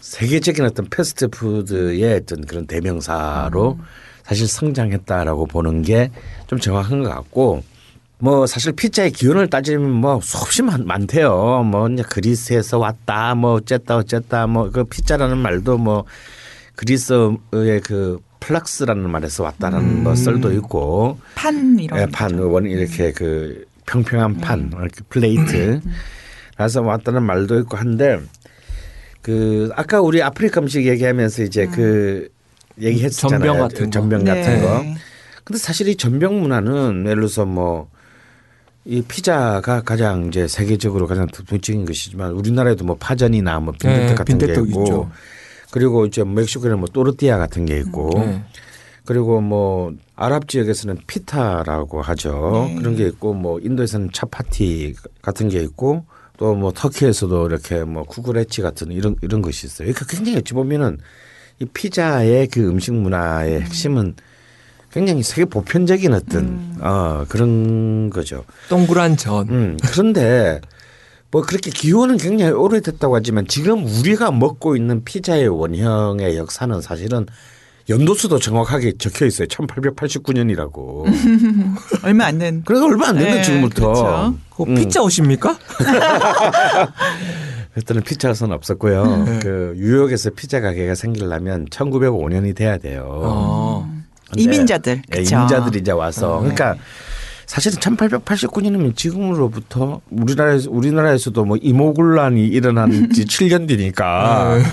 세계적인 어떤 패스트푸드의 어떤 그런 대명사로 음. 사실 성장했다라고 보는 게 좀 정확한 것 같고 뭐 사실 피자의 기원을 따지면 뭐 수없이 많, 많대요. 뭐 이제 그리스에서 왔다 뭐 어쨌다 어쨌다 뭐 그 피자라는 말도 뭐 그리스의 그 플락스라는 말에서 왔다라는 음. 뭐 썰도 있고 판 이런 예, 판 원 이렇게 그 평평한 판 음. 이렇게 플레이트 라서 왔다는 말도 있고 한데 그 아까 우리 아프리카 음식 얘기하면서 이제 음. 그 얘기했잖아요. 전병 같은 전병 같은 거. 같은 네. 거. 근데 사실 이 전병 문화는 예를 들어서 뭐 이 피자가 가장 이제 세계적으로 가장 대표적인 것이지만 우리나라에도 뭐 파전이나 뭐 빈대떡 네, 같은 빈대떡 게 있고 있죠. 그리고 이제 멕시코에는 뭐 또르띠아 같은 게 있고 네. 그리고 뭐 아랍 지역에서는 피타라고 하죠. 네. 그런 게 있고 뭐 인도에서는 차파티 같은 게 있고 또 뭐 터키에서도 이렇게 뭐 쿠구레치 같은 이런 이런 것이 있어요. 그러니까 굉장히 어찌 보면은 이 피자의 그 음식 문화의 핵심은 굉장히 세계 보편적인 어떤 음. 어, 그런 거죠. 동그란 전. 음, 그런데 뭐 그렇게 기원은 굉장히 오래됐다고 하지만 지금 우리가 먹고 있는 피자의 원형의 역사는 사실은 연도수도 정확하게 적혀 있어요. 천팔백팔십구 년이라고. 얼마 안 된. 그래서 얼마 안 됐네 지금부터. 그렇죠. 음. 피자 옷입니까? 그때는 피자선 없었고요. 네. 그 뉴욕에서 피자 가게가 생기려면 천구백오 년이 돼야 돼요. 어. 이민자들. 네, 이민자들이 이제 와서. 네. 그러니까 사실은 천팔백팔십구 년이면 지금으로부터 우리나라에서, 우리나라에서도 뭐 임오군란이 일어난 지 칠 년 뒤니까. 네.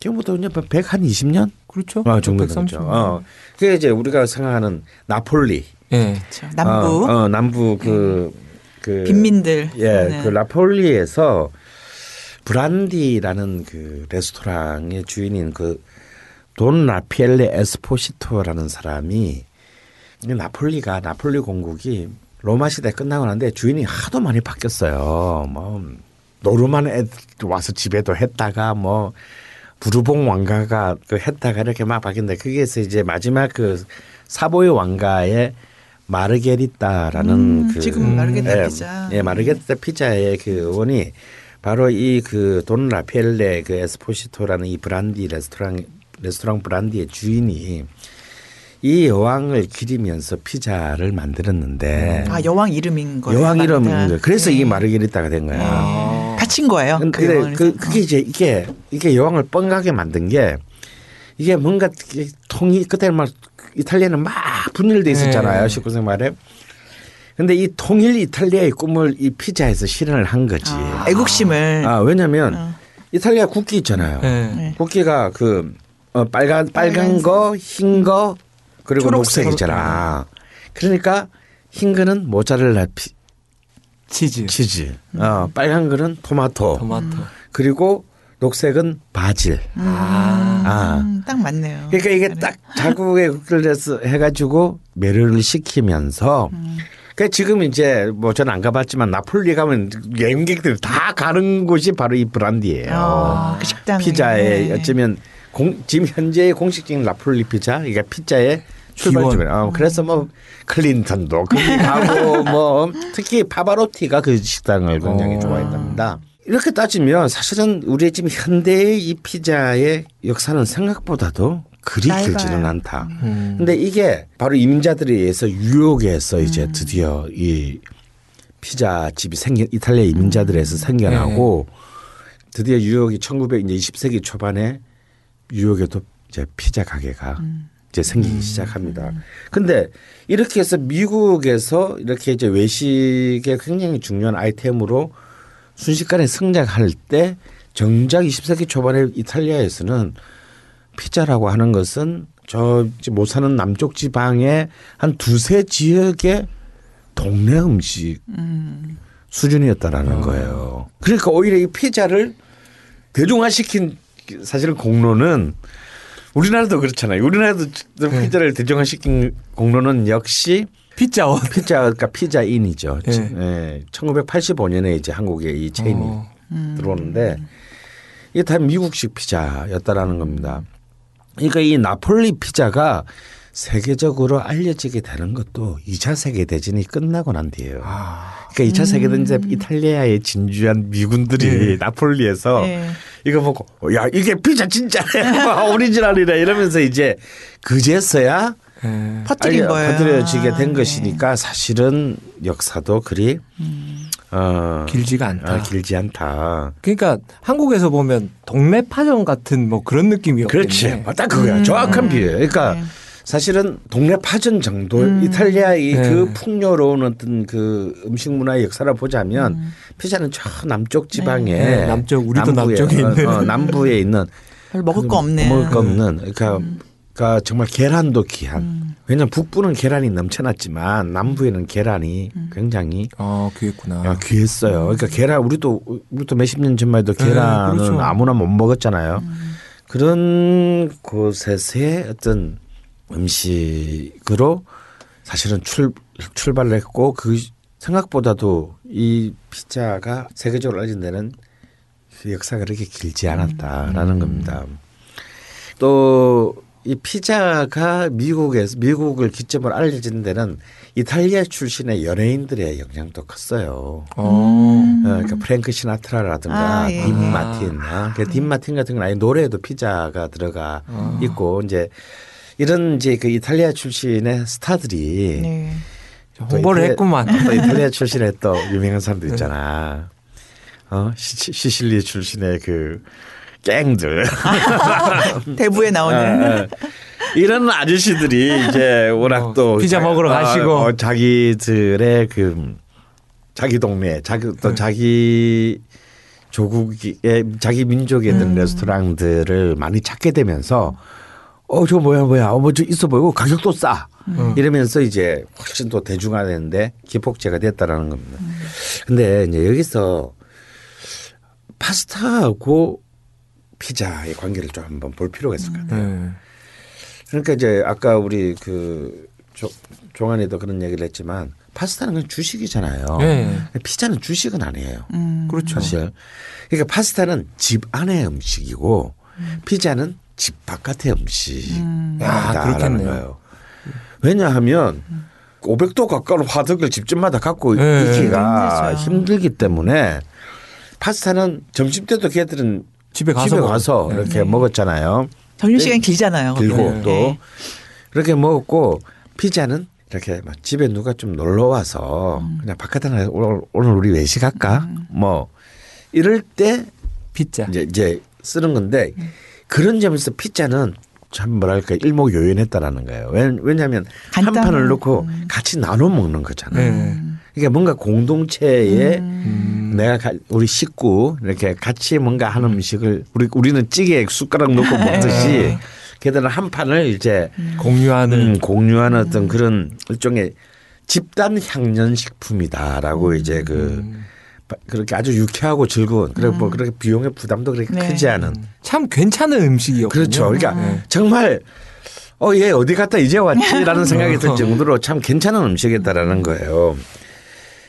지금부터 백이십 년? 그렇죠. 아, 정도 되죠. 어. 그게 이제 우리가 생각하는 나폴리. 네. 그렇죠. 남부. 어, 어, 남부 그, 그 빈민들. 예. 네. 그 나폴리에서 브란디라는 그 레스토랑의 주인인 그 돈 라피엘레 에스포시토라는 사람이 나폴리가 나폴리 공국이 로마 시대 끝나고 나는데 주인이 하도 많이 바뀌었어요. 뭐 노르만 애들 와서 지배도 했다가 뭐 부르봉 왕가가 그 했다가 이렇게 막 바뀐데 거기에서 이제 마지막 그 사보이 왕가의 마르게리타라는 음, 그 지금 마르게리타 예, 피자 예 마르게리타 피자의 그 의원이 바로 이 그 돈 라펠레 그 에스포시토라는 이 브란디 레스토랑 레스토랑 브란디의 주인이 이 여왕을 기리면서 피자를 만들었는데 아 여왕 이름인 거예요. 여왕 이름인 거예요. 그래서 네. 이게 마르게리타가 된 거야. 아. 바친 거예요. 근데 그 그, 그게 이제 이게 이게 여왕을 뻥하게 만든 게 이게 뭔가 통이 그때는 막 이탈리아는 막 분열돼 있었잖아요. 네. 십구 세기 말에. 근데 이 통일 이탈리아의 꿈을 이 피자에서 실현을 한 거지. 아, 애국심을. 아, 왜냐면 어. 이탈리아 국기 있잖아요. 네. 국기가 그 어, 빨간 빨간 거, 흰 거, 그리고 초록색. 녹색이잖아. 그러니까 흰 거는 모짜렐라 피, 치즈. 치즈. 어, 빨간 거는 토마토. 토마토. 음. 그리고 녹색은 바질. 음. 아, 딱 맞네요. 그러니까 이게 그래. 딱 자국의 국기를 해가지고 매료를 시키면서. 음. 그 지금 이제 뭐 저는 안 가봤지만 나폴리 가면 여행객들이 다 가는 곳이 바로 이 브란디예요. 아, 그 식당 피자의 네. 어쩌면 공, 지금 현재의 공식적인 나폴리 피자, 그러니까 피자의 출발점이에요. 어, 그래서 뭐 클린턴도 거기 가고 뭐 특히 파바로티가 그 식당을 굉장히 오. 좋아했답니다. 이렇게 따지면 사실은 우리 지금 현대의 이 피자의 역사는 생각보다도 그리 길지는 않다. 음. 근데 이게 바로 임자들에 의해서 뉴욕에서 음. 이제 드디어 이 피자 집이 생겨 이탈리아 이민자들에서 생겨나고 네. 드디어 뉴욕이 천구백이십 세기 초반에 뉴욕에도 이제 피자 가게가 음. 이제 생기기 음. 시작합니다. 근데 이렇게 해서 미국에서 이렇게 이제 외식의 굉장히 중요한 아이템으로 순식간에 성장할 때 정작 이십 세기 초반에 이탈리아에서는 피자라고 하는 것은 저 못 사는 남쪽 지방의 한 두세 지역의 동네 음식 음. 수준이었다라는 어. 거예요. 그러니까 오히려 이 피자를 대중화시킨 사실은 공로는 우리나라도 그렇잖아요. 우리나라도 네. 피자를 대중화시킨 공로는 역시 피자원. 피자, 그러니까 피자인이죠. 네. 네. 천구백팔십오 년에 이제 한국에 이 체인이 어. 음. 들어오는데 이게 다 미국식 피자였다라는 겁니다. 그러니까 이 나폴리 피자가 세계적으로 알려지게 되는 것도 이 차 세계대전이 끝나고 난 뒤에요. 아. 그러니까 이 차 음. 세계대전 이제 이탈리아의 진주한 미군들이 네. 나폴리에서 네. 이거 보고 야 이게 피자 진짜야 오리지널이라 이러면서 이제 그제서야 네. 퍼뜨린 거예요. 퍼뜨려지게 된 아, 것이니까 네. 사실은 역사도 그리 음. 어, 길지가 않다. 아, 길지 않다. 그러니까 한국에서 보면 동네 파전 같은 뭐 그런 느낌이었겠네. 그렇지. 딱 그거야. 음. 정확한 비유. 그러니까 네. 사실은 동네 파전 정도 음. 이탈리아의 네. 그 풍요로운 어떤 그 음식 문화의 역사를 보자면 음. 피자는 저 남쪽 지방에 네. 네. 남쪽 우리도 남부에, 남쪽에 있는 어, 어, 남부에 있는 별 먹을 거 없네. 먹을 거 없는. 그러니까, 음. 그러니까 정말 계란도 귀한. 음. 왜냐하면 북부는 계란이 넘쳐났지만 남부에는 계란이 음. 굉장히 아, 귀했구나. 귀했어요. 그러니까 계란 우리도 우리도 몇십 년 전만 해도 계란은 네, 그렇죠. 아무나 못 먹었잖아요. 음. 그런 곳에서의 어떤 음식으로 사실은 출, 출발을 했고 그 생각보다도 이 피자가 세계적으로 알려진 데는 역사가 그렇게 길지 않았다라는 음. 겁니다. 또 이 피자가 미국에서 미국을 기점으로 알려진 데는 이탈리아 출신의 연예인들의 영향도 컸어요. 음. 그러니까 프랭크 시나트라라든가 아, 예. 딘 마틴, 아, 그러니까 딘 마틴 같은 건 아예 노래에도 피자가 들어가 아. 있고 이제 이런 이제 그 이탈리아 출신의 스타들이 네. 홍보를 이탈리아, 했구만. 또 이탈리아 출신의 또 유명한 사람도 있잖아. 어 시, 시실리 출신의 그 갱들 대부에 나오는 이런 아저씨들이 이제 워낙 또 어, 피자 먹으러 자, 가시고 어, 어, 자기들의 그 자기 동네 자기 또 음. 자기 조국의 자기 민족에 있는 음. 레스토랑들을 많이 찾게 되면서 어 저 뭐야 뭐야 어 뭐 저 있어 보이고 가격도 싸 음. 이러면서 이제 훨씬 또 대중화되는데 기폭제가 됐다라는 겁니다. 음. 근데 이제 여기서 파스타하고 피자의 관계를 좀 한번 볼 필요가 있을 것 같아요. 음. 그러니까 이제 아까 우리 그 조, 종환이도 그런 얘기를 했지만 파스타는 그냥 주식이잖아요. 네. 피자는 주식은 아니에요. 음. 그렇죠. 사실. 그러니까 파스타는 집 안의 음식이고 음. 피자는 집 바깥의 음식이다라는 음. 거예요. 왜냐하면 음. 오백 도 가까운 화덕을 집집마다 갖고 네. 있기가 힘들기 때문에 파스타는 점심 때도 걔들은 집에 가서, 집에 가서 이렇게 네. 먹었잖아요. 점심시간 길잖아요. 길고 네. 또 이렇게 먹었고 피자는 이렇게 막 집에 누가 좀 놀러 와서 음. 그냥 바깥에 나가서 오늘, 오늘 우리 외식할까? 음. 뭐 이럴 때 피자 이제, 이제 쓰는 건데 음. 그런 점에서 피자는 참 뭐랄까 일목요연했다라는 거예요. 왜냐하면 한 판을 놓고 음. 같이 나눠 먹는 거잖아요. 음. 그러니까 뭔가 공동체에 음. 내가 가, 우리 식구 이렇게 같이 뭔가 한 음식을 우리 우리는 찌개에 숟가락 넣고 먹듯이 걔들은 한 판을 이제 음. 공유하는 음, 공유하는 음. 어떤 그런 일종의 집단 향연 식품이다라고 음. 이제 그 그렇게 아주 유쾌하고 즐거운 그리고 음. 뭐 그렇게 비용의 부담도 그렇게 네. 크지 않은 참 괜찮은 음식이었군요. 그렇죠. 그러니까 네. 정말. 어, 얘 어디 갔다 이제 왔지라는 생각이 들 정도로 참 괜찮은 음식이다라는 거예요.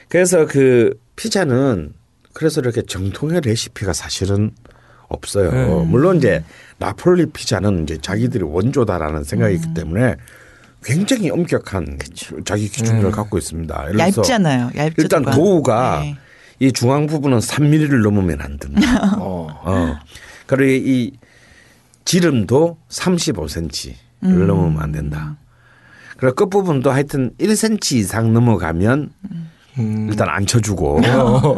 그래서 그 피자는 그래서 이렇게 정통의 레시피가 사실은 없어요. 네. 물론 이제 나폴리 피자는 이제 자기들이 원조다라는 생각이 음. 있기 때문에 굉장히 엄격한 그쵸. 자기 기준을 네. 갖고 있습니다. 얇잖아요. 얇죠. 일단 도우가 네. 이 중앙 부분은 삼 밀리미터를 넘으면 안 됩니다. 어. 어. 그리고 이 지름도 삼십오 센티미터를 음. 넘으면 안 된다. 그리고 끝부분도 하여튼 일 센티미터 이상 넘어가면 음. 일단 안 쳐주고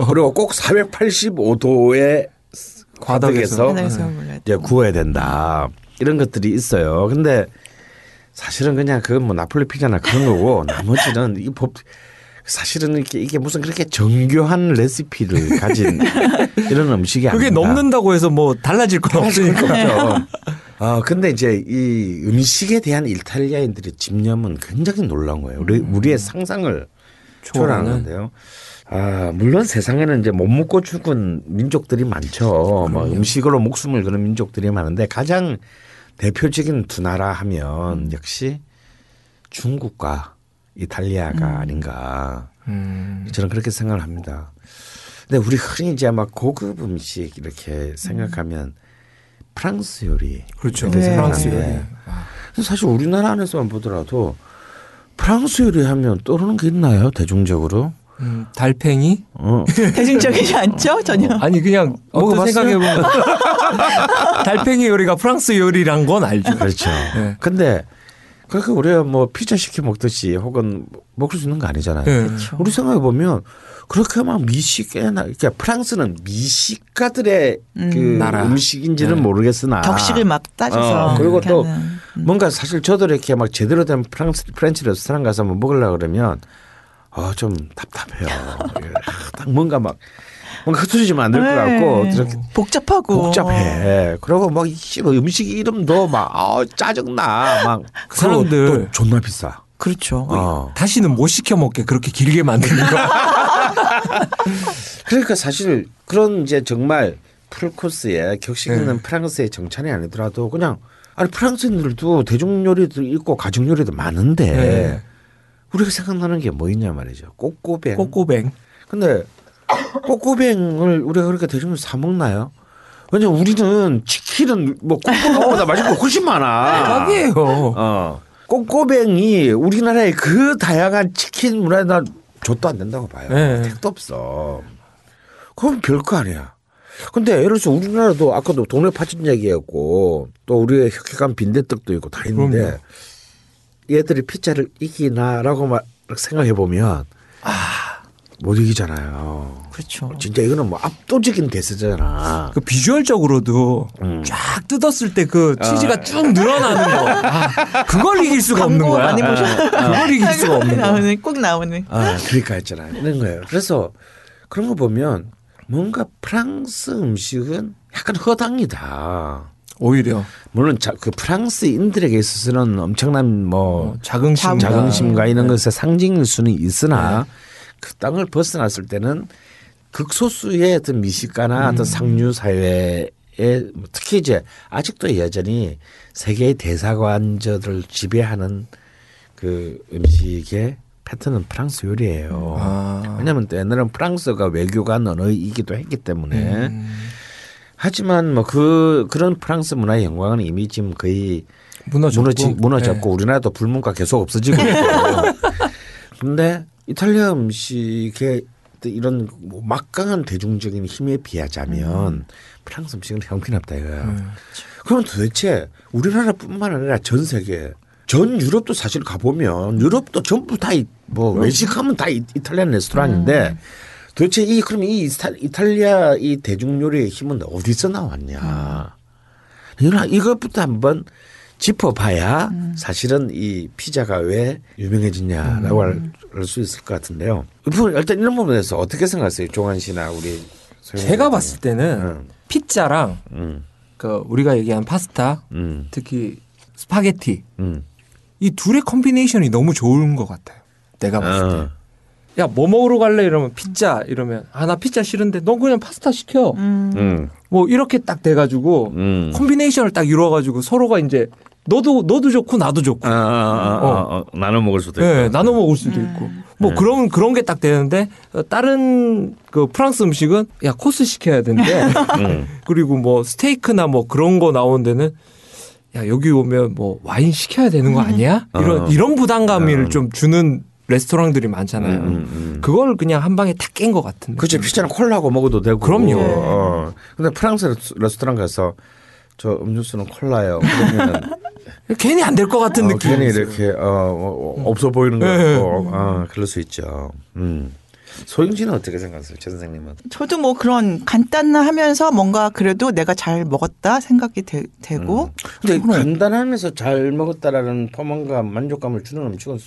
그리고 꼭 사백팔십오 도의 과덕에서 이제 구워야 된다. 이런 것들이 있어요. 근데 사실은 그냥 그건 뭐 나폴리 피자나 그런 거고 나머지는 이 법 사실은 이게, 이게 무슨 그렇게 정교한 레시피를 가진 이런 음식이 아니라 그게 아닙니다. 넘는다고 해서 뭐 달라질 건 없으니까요. 아, 근데 이제 이 음식에 대한 이탈리아인들의 집념은 굉장히 놀라운 거예요. 우리, 음. 우리의 상상을 초월하는 건데요. 아, 물론 세상에는 이제 못 먹고 죽은 민족들이 많죠. 뭐 음식으로 목숨을 거는 민족들이 많은데 가장 대표적인 두 나라 하면 역시 중국과 이탈리아가 음. 아닌가. 음. 저는 그렇게 생각을 합니다. 근데 우리 흔히 이제 아마 고급 음식 이렇게 생각하면 음. 프랑스 요리. 그렇죠. 네. 프랑스 요리. 사실 우리나라 안에서만 보더라도 프랑스 요리 하면 떠오르는 게 있나요? 대중적으로? 음, 달팽이? 어. 대중적이지 않죠? 전혀. 어. 아니 그냥 어, 생각해보면 달팽이 요리가 프랑스 요리란 건 알죠. 그렇죠. 네. 근데 그러니까 우리가 뭐 피자 시켜 먹듯이 혹은 먹을 수 있는 거 아니잖아요. 네. 그렇죠. 우리 생각해보면 그렇게 막 미식이나 그러니까 프랑스는 미식가들의 음, 그 나라. 음식인지는 네. 모르겠으나 격식을 막 따져서 어, 그리고 또 하는. 뭔가 사실 저도 이렇게 막 제대로 된 프랑스 프렌치 레스토랑 가서 뭐 먹으려고 그러면 어, 좀 답답해요. 딱 뭔가 막 뭔가 흐트러지면 안 될 것 같고 이렇게 복잡하고 복잡해. 그리고 막 음식 이름도 막 어, 짜증나. 막 그 사람들 또 존나 비싸. 그렇죠. 어. 다시는 못 시켜 먹게 그렇게 길게 만드는 거. 그러니까 사실 그런 이제 정말 풀코스에 격식 있는 네. 프랑스의 정찬이 아니더라도 그냥 아니 프랑스인들도 대중 요리도 있고 가족 요리도 많은데 네. 우리가 생각나는 게 뭐 있냐 말이죠. 꼬꼬뱅. 꼬꼬뱅. 근데 꼬꼬뱅을 우리가 그렇게 대중으로 사 먹나요? 왜냐 우리는 치킨은 뭐 꼬꼬보다 맛있는 거 훨씬 많아. 대박이에요. 어. 꼬꼬뱅이 우리나라의 그 다양한 치킨 문화에 난 좆도 안 된다고 봐요. 네. 택도 없어. 그럼 별거 아니야. 근데 예를 들어서 우리나라도 아까도 동네 파전 얘기했고 또 우리의 혁혁한 빈대떡도 있고 다 있는데 그럼요. 얘들이 피자를 이기나라고 막 생각해 보면 아, 못 이기잖아요. 그렇죠. 진짜 이거는 뭐 압도적인 대세잖아. 그 비주얼적으로도 음. 쫙 뜯었을 때 그 치즈가 어. 쭉 늘어나는 거. 아, 그걸 이길 수가 없는 거야. 많이 보셔. 그걸 이길 수가 없는 거야. 꼭 나오는. 아, 그러니까 했잖아요. 그런 거예요. 그래서 그런 거 보면 뭔가 프랑스 음식은 약간 허당이다. 오히려 물론 자, 그 프랑스인들에게 있어서는 엄청난 뭐 어, 자긍심, 자긍심과 이런 네. 것의 상징일 수는 있으나 네. 그 땅을 벗어났을 때는 극소수의 어떤 미식가나 음. 어떤 상류 사회에 특히 이제 아직도 여전히 세계의 대사관저를 지배하는 그 음식의 패턴은 프랑스 요리예요. 아. 왜냐하면 또 옛날에는 프랑스가 외교관 언어이기도 했기 때문에. 음. 하지만 뭐 그 그런 프랑스 문화의 영광은 이미 지금 거의 무너졌고, 무너지, 무너졌고 네. 우리나라도 불문과 계속 없어지고 있어요. 그런데 이탈리아 음식의 이런 막강한 대중적인 힘에 비하자면 음. 프랑스 음식은 형편없다 이거야. 음. 그럼 도대체 우리나라뿐만 아니라 전 세계 전 유럽도 사실 가보면 유럽도 전부 다 뭐 외식하면 다 이탈리아 레스토랑인데 음. 도대체 이 그럼 이 이탈리아 이 대중요리의 힘은 어디서 나왔냐? 음. 이것부터 한번 짚어봐야 음. 사실은 이 피자가 왜 유명해지냐라고 음. 할 수 있을 것 같은데요. 일단 이런 부분에서 어떻게 생각하세요, 종환 씨나 우리? 제가 봤을 때는 음. 피자랑 음. 그 우리가 얘기한 파스타, 음. 특히 스파게티 음. 이 둘의 콤비네이션이 너무 좋은 것 같아요. 내가 봤을 때. 어. 야, 뭐 먹으러 갈래? 이러면 피자 이러면 아, 나 피자 싫은데 넌 그냥 파스타 시켜. 음. 음. 뭐 이렇게 딱 돼가지고 음. 콤비네이션을 딱 이루어가지고 서로가 이제 너도 너도 좋고 나도 좋고 아, 아, 아, 어. 아, 아, 나눠 먹을 수도 있고 네, 나눠 먹을 수도 음. 있고 뭐 음. 그런 그런 게 딱 되는데 다른 그 프랑스 음식은 야 코스 시켜야 되는데 음. 그리고 뭐 스테이크나 뭐 그런 거 나오는 데는 야 여기 오면 뭐 와인 시켜야 되는 거 아니야? 음. 이런 이런 부담감을 음. 좀 주는. 레스토랑들이 많잖아요. 음, 음, 음. 그걸 그냥 한 방에 다 깬 것 같은데. 그렇죠. 피자랑 콜라하고 먹어도 되고. 그럼요. 어. 근데 프랑스 레스토랑 가서 저 음료수는 콜라예요. 그러면 괜히 안 될 것 같은 어, 느낌. 괜히 이렇게 어, 어, 없어 보이는 것 같고. 아, 그럴 수 있죠. 음. 소영 씨는 어떻게 생각하세요? 최 선생님은. 저도 뭐 그런 간단하면서 뭔가 그래도 내가 잘 먹었다 생각이 되, 되고. 음. 근데 그런... 간단하면서 잘 먹었다라는 포만감 만족감을 주는 음식은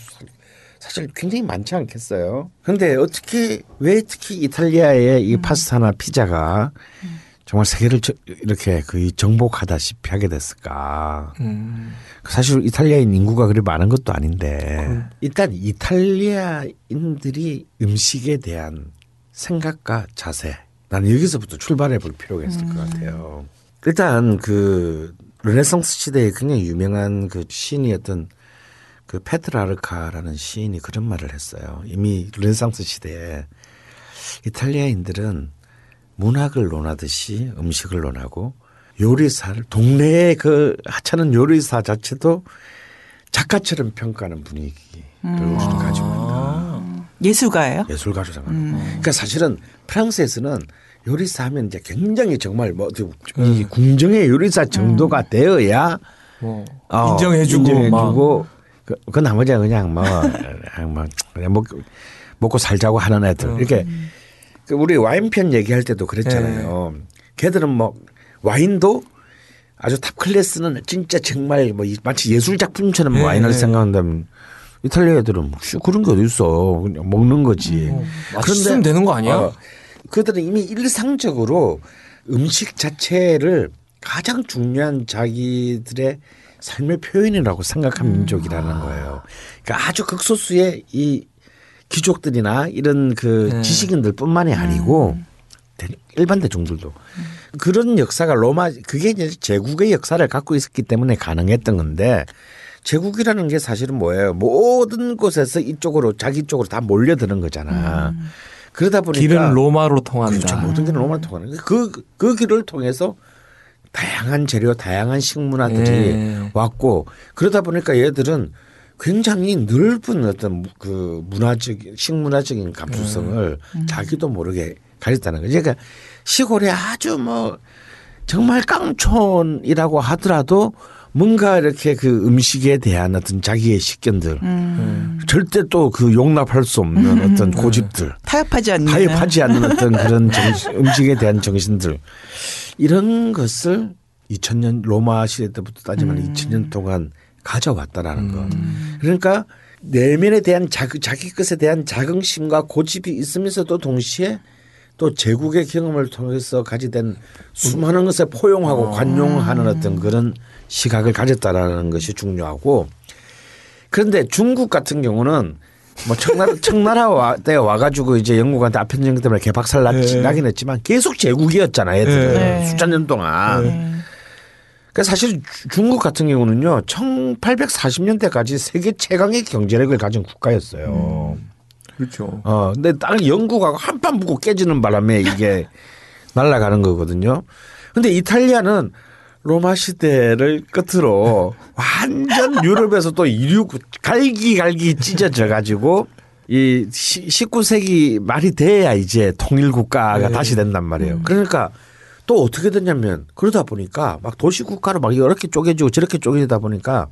사실 굉장히 많지 않겠어요. 그런데 어떻게 왜 특히 이탈리아의 이 파스타나 피자가 음. 정말 세계를 저, 이렇게 거의 정복하다시피 하게 됐을까. 음. 사실 이탈리아인 인구가 그리 많은 것도 아닌데 음. 일단 이탈리아인들이 음식에 대한 생각과 자세 난 여기서부터 출발해 볼 필요가 있을 음. 것 같아요. 일단 그 르네상스 시대에 굉장히 유명한 그 시인이었던 그 페트라르카라는 시인이 그런 말을 했어요. 이미 르네상스 시대에 이탈리아인들은 문학을 논하듯이 음식을 논하고 요리사를 동네의 그 하찮은 요리사 자체도 작가처럼 평가하는 분위기를 음. 가지고 있다. 예술가예요? 예술가로 생각합니다. 음. 그러니까 사실은 프랑스에서는 요리사 하면 이제 굉장히 정말 뭐 이 궁정의 요리사 정도가 되어야 음. 어, 인정해주고, 인정해주고 그, 그 나머지는 그냥 뭐, 그냥 뭐, 그냥 먹, 먹고 살자고 하는 애들. 이렇게, 우리 와인편 얘기할 때도 그랬잖아요. 네. 걔들은 뭐, 와인도 아주 탑 클래스는 진짜 정말 뭐, 마치 예술작품처럼 네. 와인을 생각한다면 이탈리아 애들은 그런 게 어딨어. 그냥 먹는 거지. 어, 맛있으면 되는 거 아니야? 어, 그들은 이미 일상적으로 음식 자체를 가장 중요한 자기들의 삶의 표현이라고 생각한 민족이라는 거예요. 그러니까 아주 극소수의 이 귀족들이나 이런 그 네. 지식인들뿐만이 아니고 일반 대중들도 그런 역사가 로마 그게 이제 제국의 역사를 갖고 있었기 때문에 가능했던 건데 제국이라는 게 사실은 뭐예요? 모든 곳에서 이쪽으로 자기 쪽으로 다 몰려드는 거잖아. 음. 그러다 보니까 길은 로마로 통한다. 그렇죠. 모든 길은 로마로 통하는 그 그 길을 통해서 다양한 재료, 다양한 식문화들이 네. 왔고 그러다 보니까 얘들은 굉장히 넓은 어떤 그 문화적, 식문화적인 감수성을 네. 자기도 모르게 가졌다는 거죠. 그러니까 시골에 아주 뭐 정말 깡촌이라고 하더라도 뭔가 이렇게 그 음식에 대한 어떤 자기의 식견들 음. 절대 또 그 용납할 수 없는 음. 어떤 고집들 타협하지 않는 타협하지 않는 어떤 그런 정신, 음식에 대한 정신들 이런 것을 이천 년 로마 시대 때부터 따지면 음. 이천 년 동안 가져왔다라는 것. 음. 그러니까 내면에 대한 자기, 자기 것에 대한 자긍심과 고집이 있으면서도 동시에 또 제국의 경험을 통해서 가지된 수많은 것에 포용하고 관용하는 음. 어떤 그런 시각을 가졌다라는 것이 중요하고 그런데 중국 같은 경우는 뭐 청나라, 청나라 때 와가지고 이제 영국한테 아편전쟁 때문에 개박살 네. 나긴 했지만 계속 제국이었잖아요. 애들은 네. 수천 년 동안. 네. 그러니까 사실 중국 같은 경우는요 천팔백사십 년대까지 세계 최강의 경제력을 가진 국가였어요. 음. 그렇죠. 어, 근데 딱 영국하고 한판 붙고 깨지는 바람에 이게 날아가는 거거든요. 근데 이탈리아는 로마 시대를 끝으로 완전 유럽에서 또 이륙 갈기갈기 찢어져 가지고 이 십구 세기 말이 돼야 이제 통일 국가가 네. 다시 된단 말이에요. 그러니까 또 어떻게 됐냐면 그러다 보니까 막 도시 국가로 막 이렇게 쪼개지고 저렇게 쪼개지다 보니까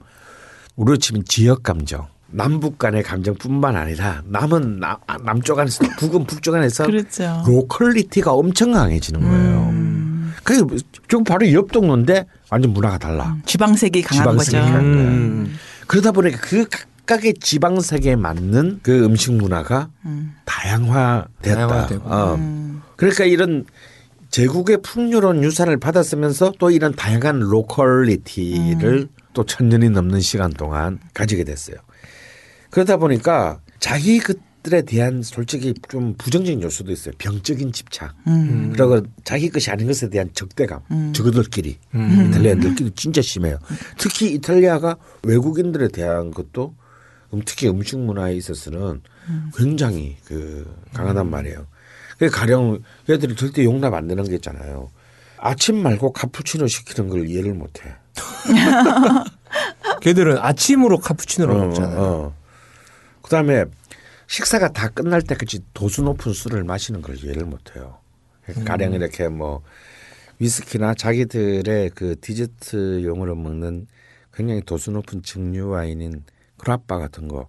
우리로 치면 지역 감정. 남북 간의 감정뿐만 아니라 남은 남, 남쪽 안에서 북은 북쪽 안에서 그렇죠. 로컬리티가 엄청 강해지는 거예요. 음. 그게 좀 바로 옆 동네인데 완전 문화가 달라. 음. 지방색이 강한 지방색이 거죠. 강한 음. 그러다 보니까 그 각각의 지방색에 맞는 그 음식 문화가 음. 다양화됐다. 어. 음. 그러니까 이런 제국의 풍요로운 유산을 받았으면서 또 이런 다양한 로컬리티를 음. 또 천 년이 넘는 시간 동안 가지게 됐어요. 그러다 보니까 자기 것들에 대한 솔직히 좀 부정적인 요소도 있어요. 병적인 집착. 음. 그리고 자기 것이 아닌 것에 대한 적대감. 음. 저거들끼리. 음. 이탈리아인들끼리 진짜 심해요. 특히 이탈리아가 외국인들에 대한 것도 특히 음식 문화에 있어서는 굉장히 그 강하단 말이에요. 가령 얘들이 절대 용납 안 되는 게 있잖아요. 아침 말고 카푸치노 시키는 걸 이해를 못해. 걔들은 아침으로 카푸치노를 어, 먹잖아요. 어. 그다음에 식사가 다 끝날 때까지 도수 높은 술을 마시는 걸 이해를 못해요. 가령 음. 이렇게 뭐 위스키나 자기들의 그 디저트용으로 먹는 굉장히 도수 높은 증류 와인인 그라빠 같은 거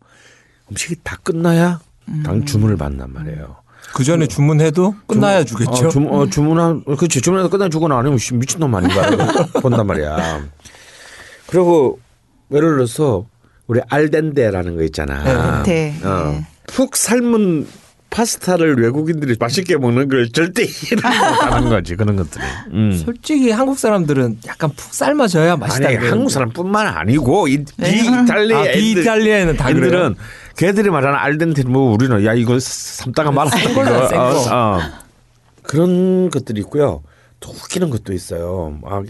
음식이 다 끝나야 음. 당 주문을 받는단 말이에요. 그 전에 어, 주문해도 끝나야 주문, 주겠죠. 어, 주, 어, 주문한 그치 주문해도 끝나야 주거나 아니면 미친놈 아닌가 본단 말이야. 그리고 예를 들어서 우리 알덴데라는 거 있잖아. 네. 어. 푹 삶은 파스타를 외국인들이 맛있게 먹는 걸 절대 이해를 못하는 거지 그런 것들이. 음. 솔직히 한국 사람들은 약간 푹 삶아져야 맛있다. 아니, 한국 사람뿐만 아니고 이, 네. 이탈리아, 아, 이탈리아에는 다 그래요. 걔들이 말하는 알덴테 뭐 우리는 야 이거 삶다가 말았다. 어, 어. 그런 것들이 있고요. 또 웃기는 것도 있어요. 아,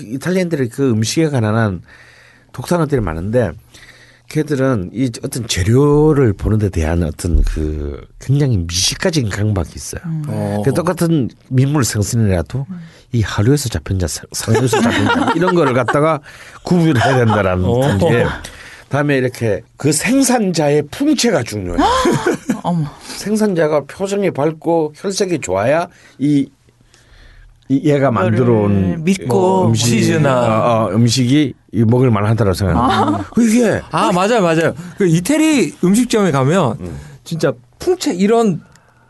이탈리아인들의 그 음식에 관한 독특한들이 많은데. 걔들은 이 어떤 재료를 보는 데 대한 어떤 그 굉장히 미식가적인 강박이 있어요. 음. 똑같은 민물 생선이라도 음. 이 하류에서 잡힌 자, 상류에서 잡힌 자 이런 거를 갖다가 구분해야 된다라는 게. 다음에 이렇게 그 생산자의 품체가 중요해요. 생산자가 표정이 밝고 혈색이 좋아야 이 얘가 만들어온 믿고 음식, 치즈나 어, 어, 음식이 먹을 만하다라고 생각합니다. 아. 이게 아 맞아요 맞아요. 그 이태리 음식점에 가면 음. 진짜 풍채 이런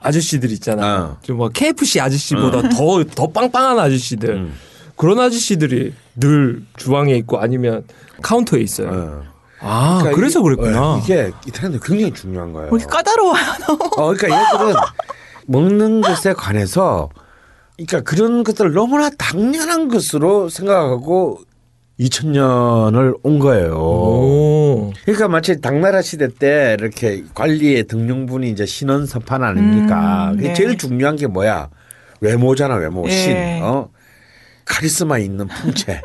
아저씨들 있잖아. 좀 뭐 어. 케이에프씨 아저씨보다 어. 더 더 빵빵한 아저씨들 음. 그런 아저씨들이 늘 주방에 있고 아니면 카운터에 있어요. 어. 아 그러니까 그래서 이, 그랬구나. 이게 이태리는 굉장히 중요한 거예요. 왜 이렇게 까다로워요? 어, 그러니까 얘들은 먹는 것에 관해서. 그러니까 그런 것들을 너무나 당연한 것으로 생각하고 이천 년을 온 거예요. 오. 그러니까 마치 당나라 시대 때 이렇게 관리의 등용분이 이제 신원 선판 아닙니까? 음, 네. 제일 중요한 게 뭐야? 외모잖아, 외모. 네. 신. 어? 카리스마 있는 풍채.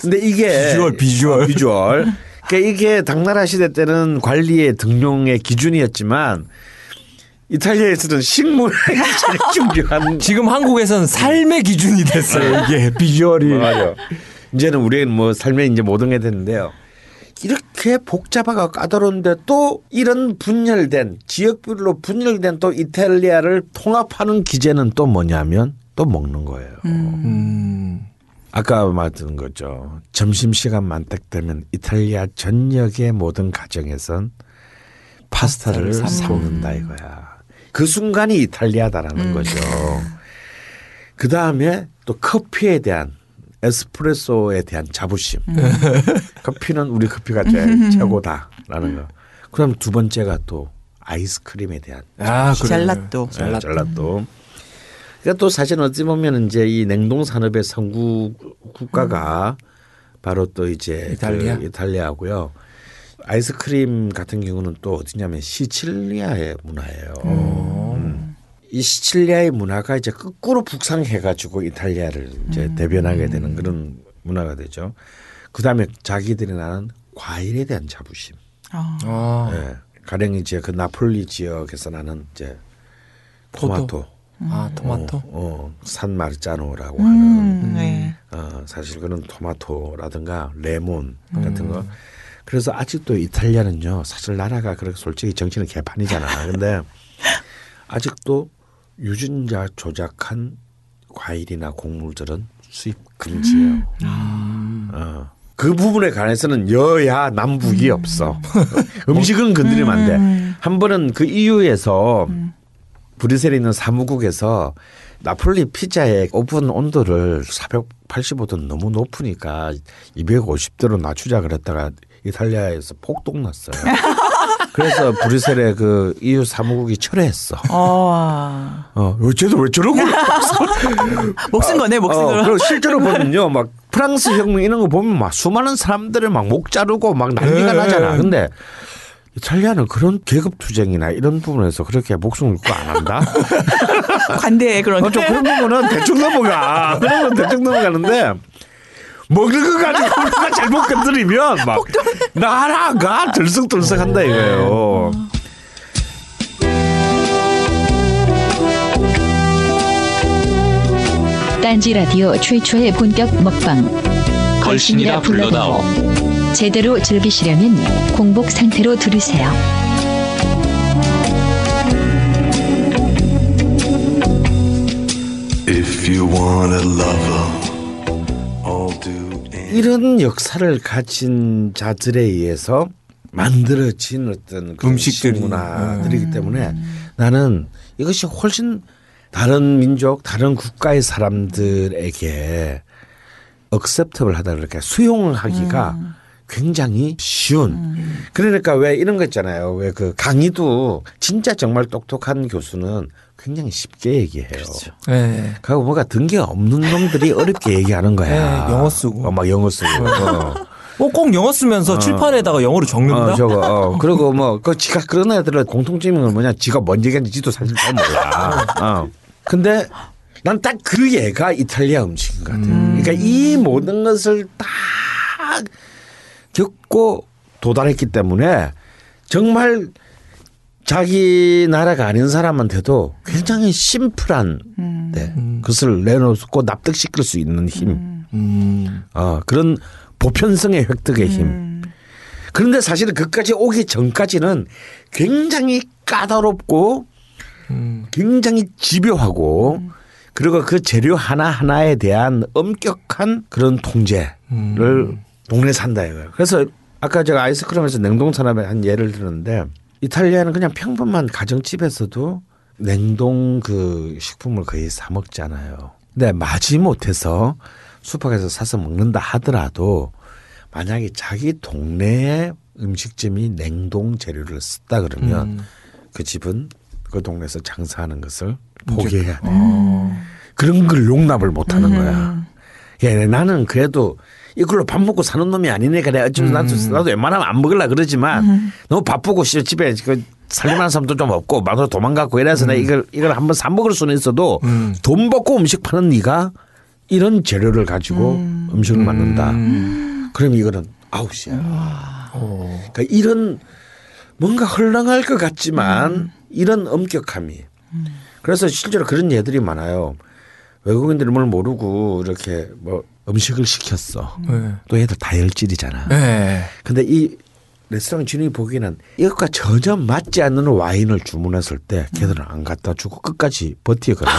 근데 이게 비주얼, 비주얼. 어, 비주얼. 그러니까 이게 당나라 시대 때는 관리의 등용의 기준이었지만 이탈리아에서는 식물이 제일 중요한. 지금 한국에서는 삶의 기준이 됐어요. 이게 비주얼이. 맞아요. 이제는 우리는 뭐 삶에 이제 모든 게 됐는데요. 이렇게 복잡하고 까다로운데 또 이런 분열된 지역별로 분열된 또 이탈리아를 통합하는 기제는 또 뭐냐면 또 먹는 거예요. 음. 아까 말했던 거죠. 점심시간만 딱 되면 이탈리아 전역의 모든 가정에선 파스타를 삶는다 이거야. 그 순간이 이탈리아다라는 음. 거죠. 그다음에 또 커피에 대한 에스프레소에 대한 자부심. 음. 커피는 우리 커피가 제일 최고다라는 거. 그다음 두 번째가 또 아이스크림에 대한 아, 젤라또. 네, 젤라또. 그러니까 또 사실 어찌 보면 이제 이 냉동 산업의 선구 국가가 음. 바로 또 이제 이탈리아? 그 이탈리아고요. 아이스크림 같은 경우는 또 어디냐면 시칠리아의 문화예요. 음. 이 시칠리아의 문화가 이제 거꾸로 북상해가지고 이탈리아를 이제 음. 대변하게 되는 그런 문화가 되죠. 그 다음에 자기들이 나는 과일에 대한 자부심. 아. 네. 가령 이제 그 나폴리 지역에서 나는 이제 토마토. 포도. 아 토마토. 어, 어, 산 마르자노라고 음, 하는. 네. 어, 사실 그런 토마토라든가 레몬 음. 같은 거. 그래서 아직도 이탈리아는요. 사실 나라가 그렇게 솔직히 정치는 개판이잖아. 근데 아직도 유전자 조작한 과일이나 곡물들은 수입 금지예요. 음. 아. 어. 그 부분에 관해서는 여야 남북이 음. 없어. 음식은 건드리면 안 돼. 한 번은 그 이유에서. 음. 브뤼셀에 있는 사무국에서 나폴리 피자의 오븐 온도를 사백팔십오 도는 너무 높으니까 이백오십 도로 낮추자 그랬다가 이탈리아에서 폭동 났어요. 그래서 브뤼셀의 그 이유 사무국이 철회했어. 어, 어, 쟤도 왜 저러고? 목숨 거네, 목숨 거. 어, 그리고 실제로 보면요, 막 프랑스 혁명 이런 거 보면 막 수많은 사람들을 막 목 자르고 막 난리가 에이. 나잖아. 근데 이탈리아는 그런 계급투쟁이나 이런 부분에서 그렇게 목숨을 잃고 안 한다. 관대해 그런. 어, 저 그런 부분은 대충 넘어가. 그런 건 대충 넘어가는데 먹을 거 가지고 우리가 잘못 건드리면 막 나라가 들썩들썩한다 이거예요. 딴지 라디오 최초의 본격 먹방. 걸신이라 불러다오. 제대로 즐기시려면 공복 상태로 들으세요. If you want a lover, I'll do anything. 이런 역사를 가진 자들에 의해서 만들어진 어떤 음식들 문화들이기 음. 때문에 나는 이것이 훨씬 다른 민족, 다른 국가의 사람들에게 acceptable 하다 그렇게 수용하기가 음. 굉장히 쉬운. 음. 그러니까 왜 이런 거 있잖아요. 왜 그 강의도 진짜 정말 똑똑한 교수는 굉장히 쉽게 얘기해요. 그렇죠. 네. 그리고 뭔가 등계 없는 놈들이 어렵게 얘기하는 거야. 네, 영어 쓰고. 어, 막 영어 쓰고. 어. 어, 꼭 영어 쓰면서 어. 칠판에다가 영어로 적는다. 어, 저거. 어. 그리고 뭐 그 지가 그런 애들은 공통점은 뭐냐. 지가 뭔 얘기하는지 지도 사실 잘 몰라. 어. 근데 난 딱 그 얘가 이탈리아 음식인 것 같아요. 음. 그러니까 이 모든 것을 딱 겪고 도달했기 때문에 정말 자기 나라가 아닌 사람한테도 굉장히 심플한 음. 네, 그것을 내놓고 납득시킬 수 있는 힘 음. 어, 그런 보편성의 획득의 힘 음. 그런데 사실은 그까지 오기 전까지는 굉장히 까다롭고 음. 굉장히 집요하고 음. 그리고 그 재료 하나하나에 대한 엄격한 그런 통제를 음. 동네 산다 이거예요. 그래서 아까 제가 아이스크림에서 냉동 산업에 한 예를 들었는데 이탈리아는 그냥 평범한 가정집에서도 냉동 그 식품을 거의 사 먹잖아요. 근데 마지못해서 슈퍼에서 사서 먹는다 하더라도 만약에 자기 동네의 음식점이 냉동 재료를 썼다 그러면 음. 그 집은 그 동네에서 장사하는 것을 포기해야 돼. 어. 그런 걸 용납을 못하는 음. 거야. 예, 나는 그래도 이걸로 밥 먹고 사는 놈이 아니네. 그래. 어쩌면 나도, 음. 나도 웬만하면 안 먹으려 그러지만 음. 너무 바쁘고 집에 살림하는 사람도 좀 없고 마누라 도망갔고 이래서 음. 내가 이걸, 이걸 한번 사 먹을 수는 있어도 음. 돈 받고 음식 파는 네가 이런 재료를 가지고 음. 음식을 만든다. 음. 그럼 이거는 아웃이야. 그러니까 이런 뭔가 헐렁할 것 같지만 음. 이런 엄격함이. 음. 그래서 실제로 그런 예들이 많아요. 외국인들이 뭘 모르고 이렇게 뭐 음식을 시켰어. 네. 또 얘들 다혈질이잖아. 네. 근데 이 레스토랑 주인이 보기에는 이것과 전혀 맞지 않는 와인을 주문했을 때 걔들은 안 갖다 주고 끝까지 버티거나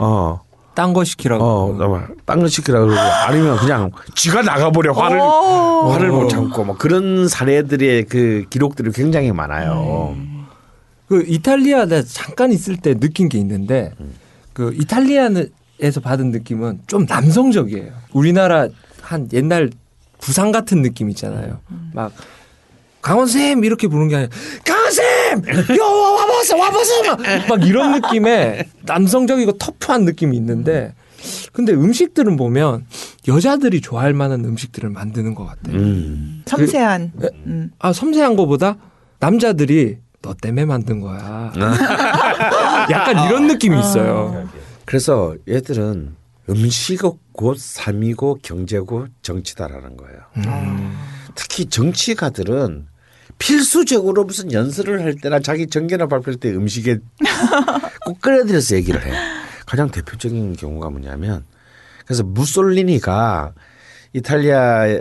어. 딴 거 시키라고. 어, 딴 거 시키라고 그러고 아니면 그냥 지가 나가버려. 화를 화를 못 참고 뭐 그런 사례들의 그 기록들이 굉장히 많아요. 음. 그 이탈리아 내가 잠깐 있을 때 느낀 게 있는데 음. 그 이탈리아에서 받은 느낌은 좀 남성적이에요. 우리나라 한 옛날 부산 같은 느낌 있잖아요. 음. 막 강원쌤 이렇게 부르는 게 아니라 강원쌤! 요 와보세! 와보세! 막 이런 느낌의 남성적이고 터프한 느낌이 있는데 근데 음식들은 보면 여자들이 좋아할 만한 음식들을 만드는 것 같아요. 음. 섬세한. 음. 아 섬세한 거보다 남자들이 너 때문에 만든 거야. 약간 이런 느낌이 있어요. 그래서 얘들은 음식은 곧 삶이고 경제고 정치다라는 거예요. 음. 특히 정치가들은 필수적으로 무슨 연설을 할 때나 자기 정견을 발표할 때 음식에 꼭 끌어들여서 얘기를 해요. 가장 대표적인 경우가 뭐냐면 그래서 무솔리니가 이탈리아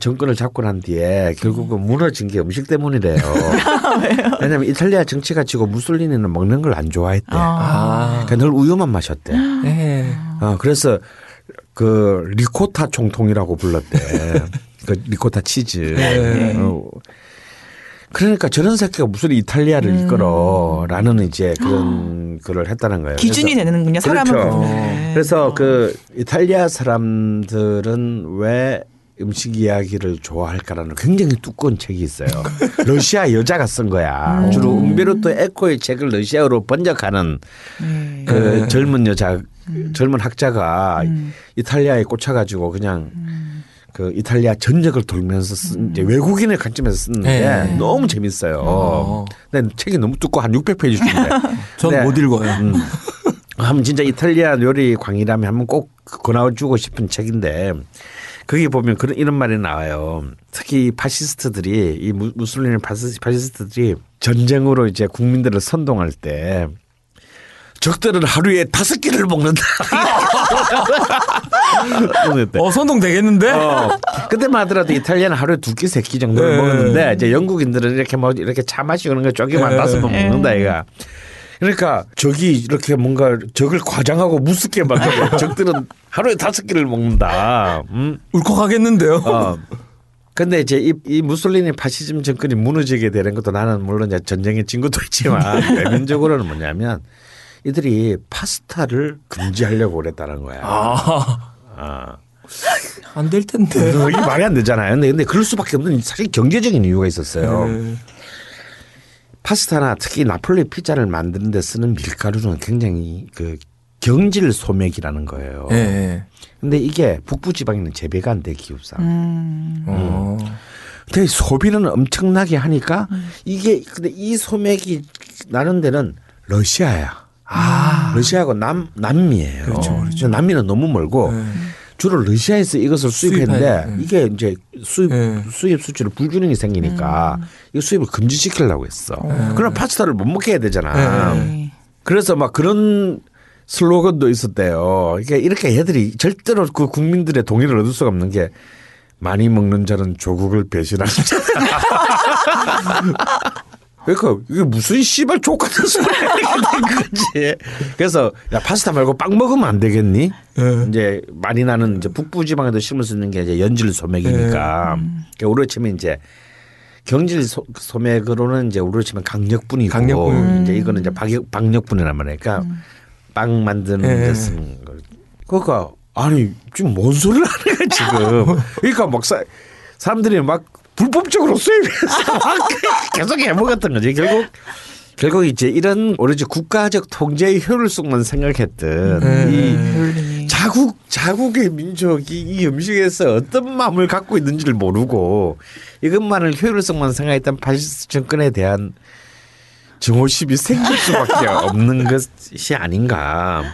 정권을 잡고 난 뒤에 결국은 무너진 게 음식 때문이래요. 왜냐하면 이탈리아 정치가 지고 무솔리니는 먹는 걸 안 좋아했대. 아. 그러니까 늘 우유만 마셨대. 네. 어, 그래서 그 리코타 총통이라고 불렀대. 그 리코타 치즈. 네. 어. 그러니까 저런 새끼가 무슨 이탈리아를 음. 이끌어라는 이제 그런 글을 했다는 거예요. 기준이 되는군요. 사람은. 그렇죠. 네. 그래서 어. 그 이탈리아 사람들은 왜 음식 이야기를 좋아할까라는 굉장히 두꺼운 책이 있어요. 러시아 여자가 쓴 거야. 음. 주로 음베르토 에코의 책을 러시아어로 번역하는 음. 그 음. 젊은 여자, 음. 젊은 학자가 음. 이탈리아에 꽂혀가지고 그냥 음. 그 이탈리아 전역을 돌면서 쓴 이제 외국인의 관점에서 쓰는데 네. 너무 재밌어요. 어. 근데 책이 너무 두꺼워 한 육백 페이지 정도인데 전 못 읽어요. 음. 한번 진짜 이탈리아 요리 광이라면 한번 꼭 권해주고 싶은 책인데 거기 보면 그런 이런 말이 나와요. 특히 파시스트들이 이 무솔리니 파시스트들이 전쟁으로 이제 국민들을 선동할 때. 적들은 하루에 다섯 끼를 먹는다. 어, 선동 되겠는데? 어, 그때만 하더라도 이탈리아는 하루에 두 끼, 세 끼 정도를 네. 먹는데 이제 영국인들은 이렇게 뭐 이렇게 차 마시고 그런 거 조금만 다섯 번 먹는다 얘가. 그러니까 적이 이렇게 뭔가 적을 과장하고 무섭게 만들고 적들은 하루에 다섯 끼를 먹는다. 음? 울컥하겠는데요? 어. 근데 이제 이, 이 무솔리니 파시즘 정권이 무너지게 되는 것도 나는 물론 이제 전쟁에 진 것도 있지만 외면적으로는 뭐냐면. 이들이 파스타를 금지하려고 그랬다는 거야. 아. 아. 안 될 텐데. 이게 말이 안 되잖아요. 근데, 근데 그럴 수밖에 없는 사실 경제적인 이유가 있었어요. 네. 파스타나 특히 나폴리 피자를 만드는 데 쓰는 밀가루는 굉장히 그 경질 소맥이라는 거예요. 네. 근데 이게 북부 지방에는 재배가 안 돼 기후상. 음. 음. 근데 소비는 엄청나게 하니까 음. 이게 근데 이 소맥이 나는 데는 러시아야. 아, 러시아하고 남, 남미예요. 그렇죠, 그렇죠. 남미는 너무 멀고 네. 주로 러시아에서 이것을 수입했는데 네. 이게 이제 수입, 네. 수입 수출에 불균형이 생기니까 네. 이 수입을 금지시키려고 했어. 네. 그럼 파스타를 못 먹게 해야 되잖아. 네. 그래서 막 그런 슬로건도 있었대요. 이게 이렇게 애들이 절대로 그 국민들의 동의를 얻을 수가 없는 게 많이 먹는 자는 조국을 배신하는 자. 그러니까 이게 무슨 씨발 족 같은 소리야. 그치? 그래서 야 파스타 말고 빵 먹으면 안 되겠니? 네. 이제 마리나는 이제 북부 지방에도 심을 수 있는 게 이제 연질 소맥이니까. 네. 그러니까 우리로 치면 이제 경질 소, 소맥으로는 이제 우리로 치면 강력분이고 강력분. 이제 이거는 이제 박역, 박력분이란 말이야. 그러니까 음. 빵 만드는 데 네. 쓰는 거. 그러니까 아니 지금 뭔 소리를 하는 거야 지금. 그러니까 막 사, 사람들이 막 불법적으로 수입해서 계속 해먹었던 거지. 결국, 결국 이제 이런 오로지 국가적 통제의 효율성만 생각했던 네. 이 자국, 자국의 민족이 이 음식에서 어떤 마음을 갖고 있는지를 모르고 이것만을 효율성만 생각했던 파시스트 정권에 대한 증오심이 생길 수밖에 없는 것이 아닌가.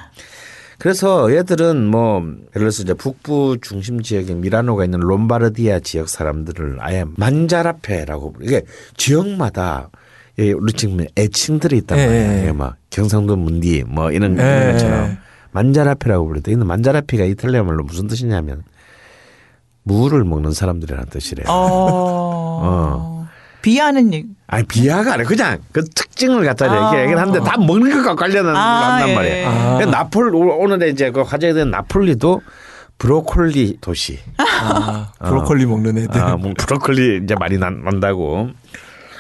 그래서 얘들은 뭐 예를 들어서 이제 북부 중심 지역에 밀라노가 있는 롬바르디아 지역 사람들을 아예 만자라페라고 이게 지역마다 예, 우리 지금 애칭들이 있단 말이에요. 예, 막 경상도 문디 뭐 이런 것처럼 만자라피라고 부르는데, 이는 만자라피가 이탈리아 말로 무슨 뜻이냐면 무를 먹는 사람들이라는 뜻이래요. 어. 어. 비하는 얘기. 아니 비하가 아니라 그냥 그 특징을 갖다 얘기를 하는데 다 먹는 것과 관련한 아, 한단 말이에요. 아. 나폴 오늘 이제 그 화제가 된 나폴리도 브로콜리 도시. 아, 어. 브로콜리 먹는 애들. 아, 뭐 브로콜리 이제 많이 난, 난다고.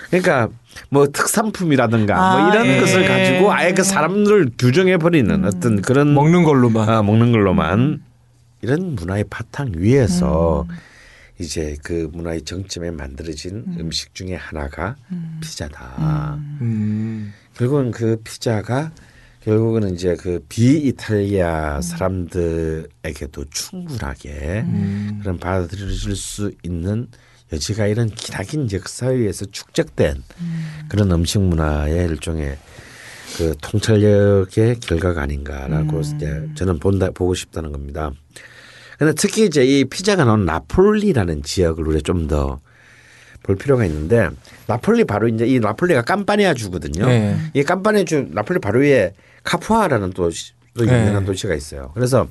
그러니까 뭐 특산품이라든가 아, 뭐 이런 에이. 것을 가지고 아예 그 사람들을 규정해 버리는 음. 어떤 그런 먹는 걸로만 아, 먹는 걸로만 이런 문화의 바탕 위에서 음. 이제 그 문화의 정점에 만들어진 음. 음식 중에 하나가 음. 피자다. 음. 음. 결국은 그 피자가 결국은 이제 그 비이탈리아 음. 사람들에게도 충분하게 음. 그런 받아들여질 수 있는 여지가 이런 기나긴 역사 위에서 축적된 음. 그런 음식 문화의 일종의 그 통찰력의 결과가 아닌가라고 음. 이제 저는 본다 보고 싶다는 겁니다. 근데 특히 이제 이 피자가 나온 나폴리라는 지역을 우리가 좀 더 볼 필요가 있는데, 나폴리 바로 이제 이 나폴리가 캄파니아 주거든요. 네. 이 캄파니아 주 나폴리 바로 위에 카푸아라는 또 유명한 네. 도시가 있어요. 그래서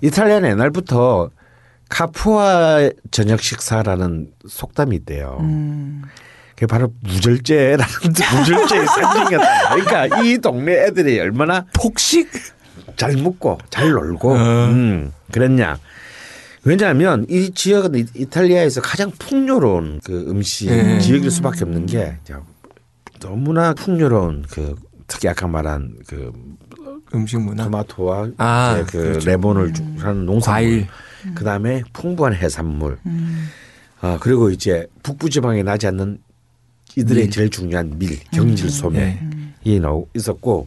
이탈리아는 옛날부터 카푸아 저녁 식사라는 속담이 있대요. 음. 그게 바로 무절제라는 무절제의 상징이었다. 그러니까 이 동네 애들이 얼마나 폭식 잘 먹고 잘 놀고 음, 그랬냐. 왜냐하면 이 지역은 이탈리아에서 가장 풍요로운 그 음식 음. 지역일 수밖에 없는 게, 너무나 풍요로운 그 특히 아까 말한 그 음식 문화, 토마토와 아, 그 그렇죠. 레몬을 하는 농산물, 음. 그 다음에 풍부한 해산물, 음. 아 그리고 이제 북부 지방에 나지 않는 이들의 밀. 제일 중요한 밀, 경질 소매이 음. 있었고,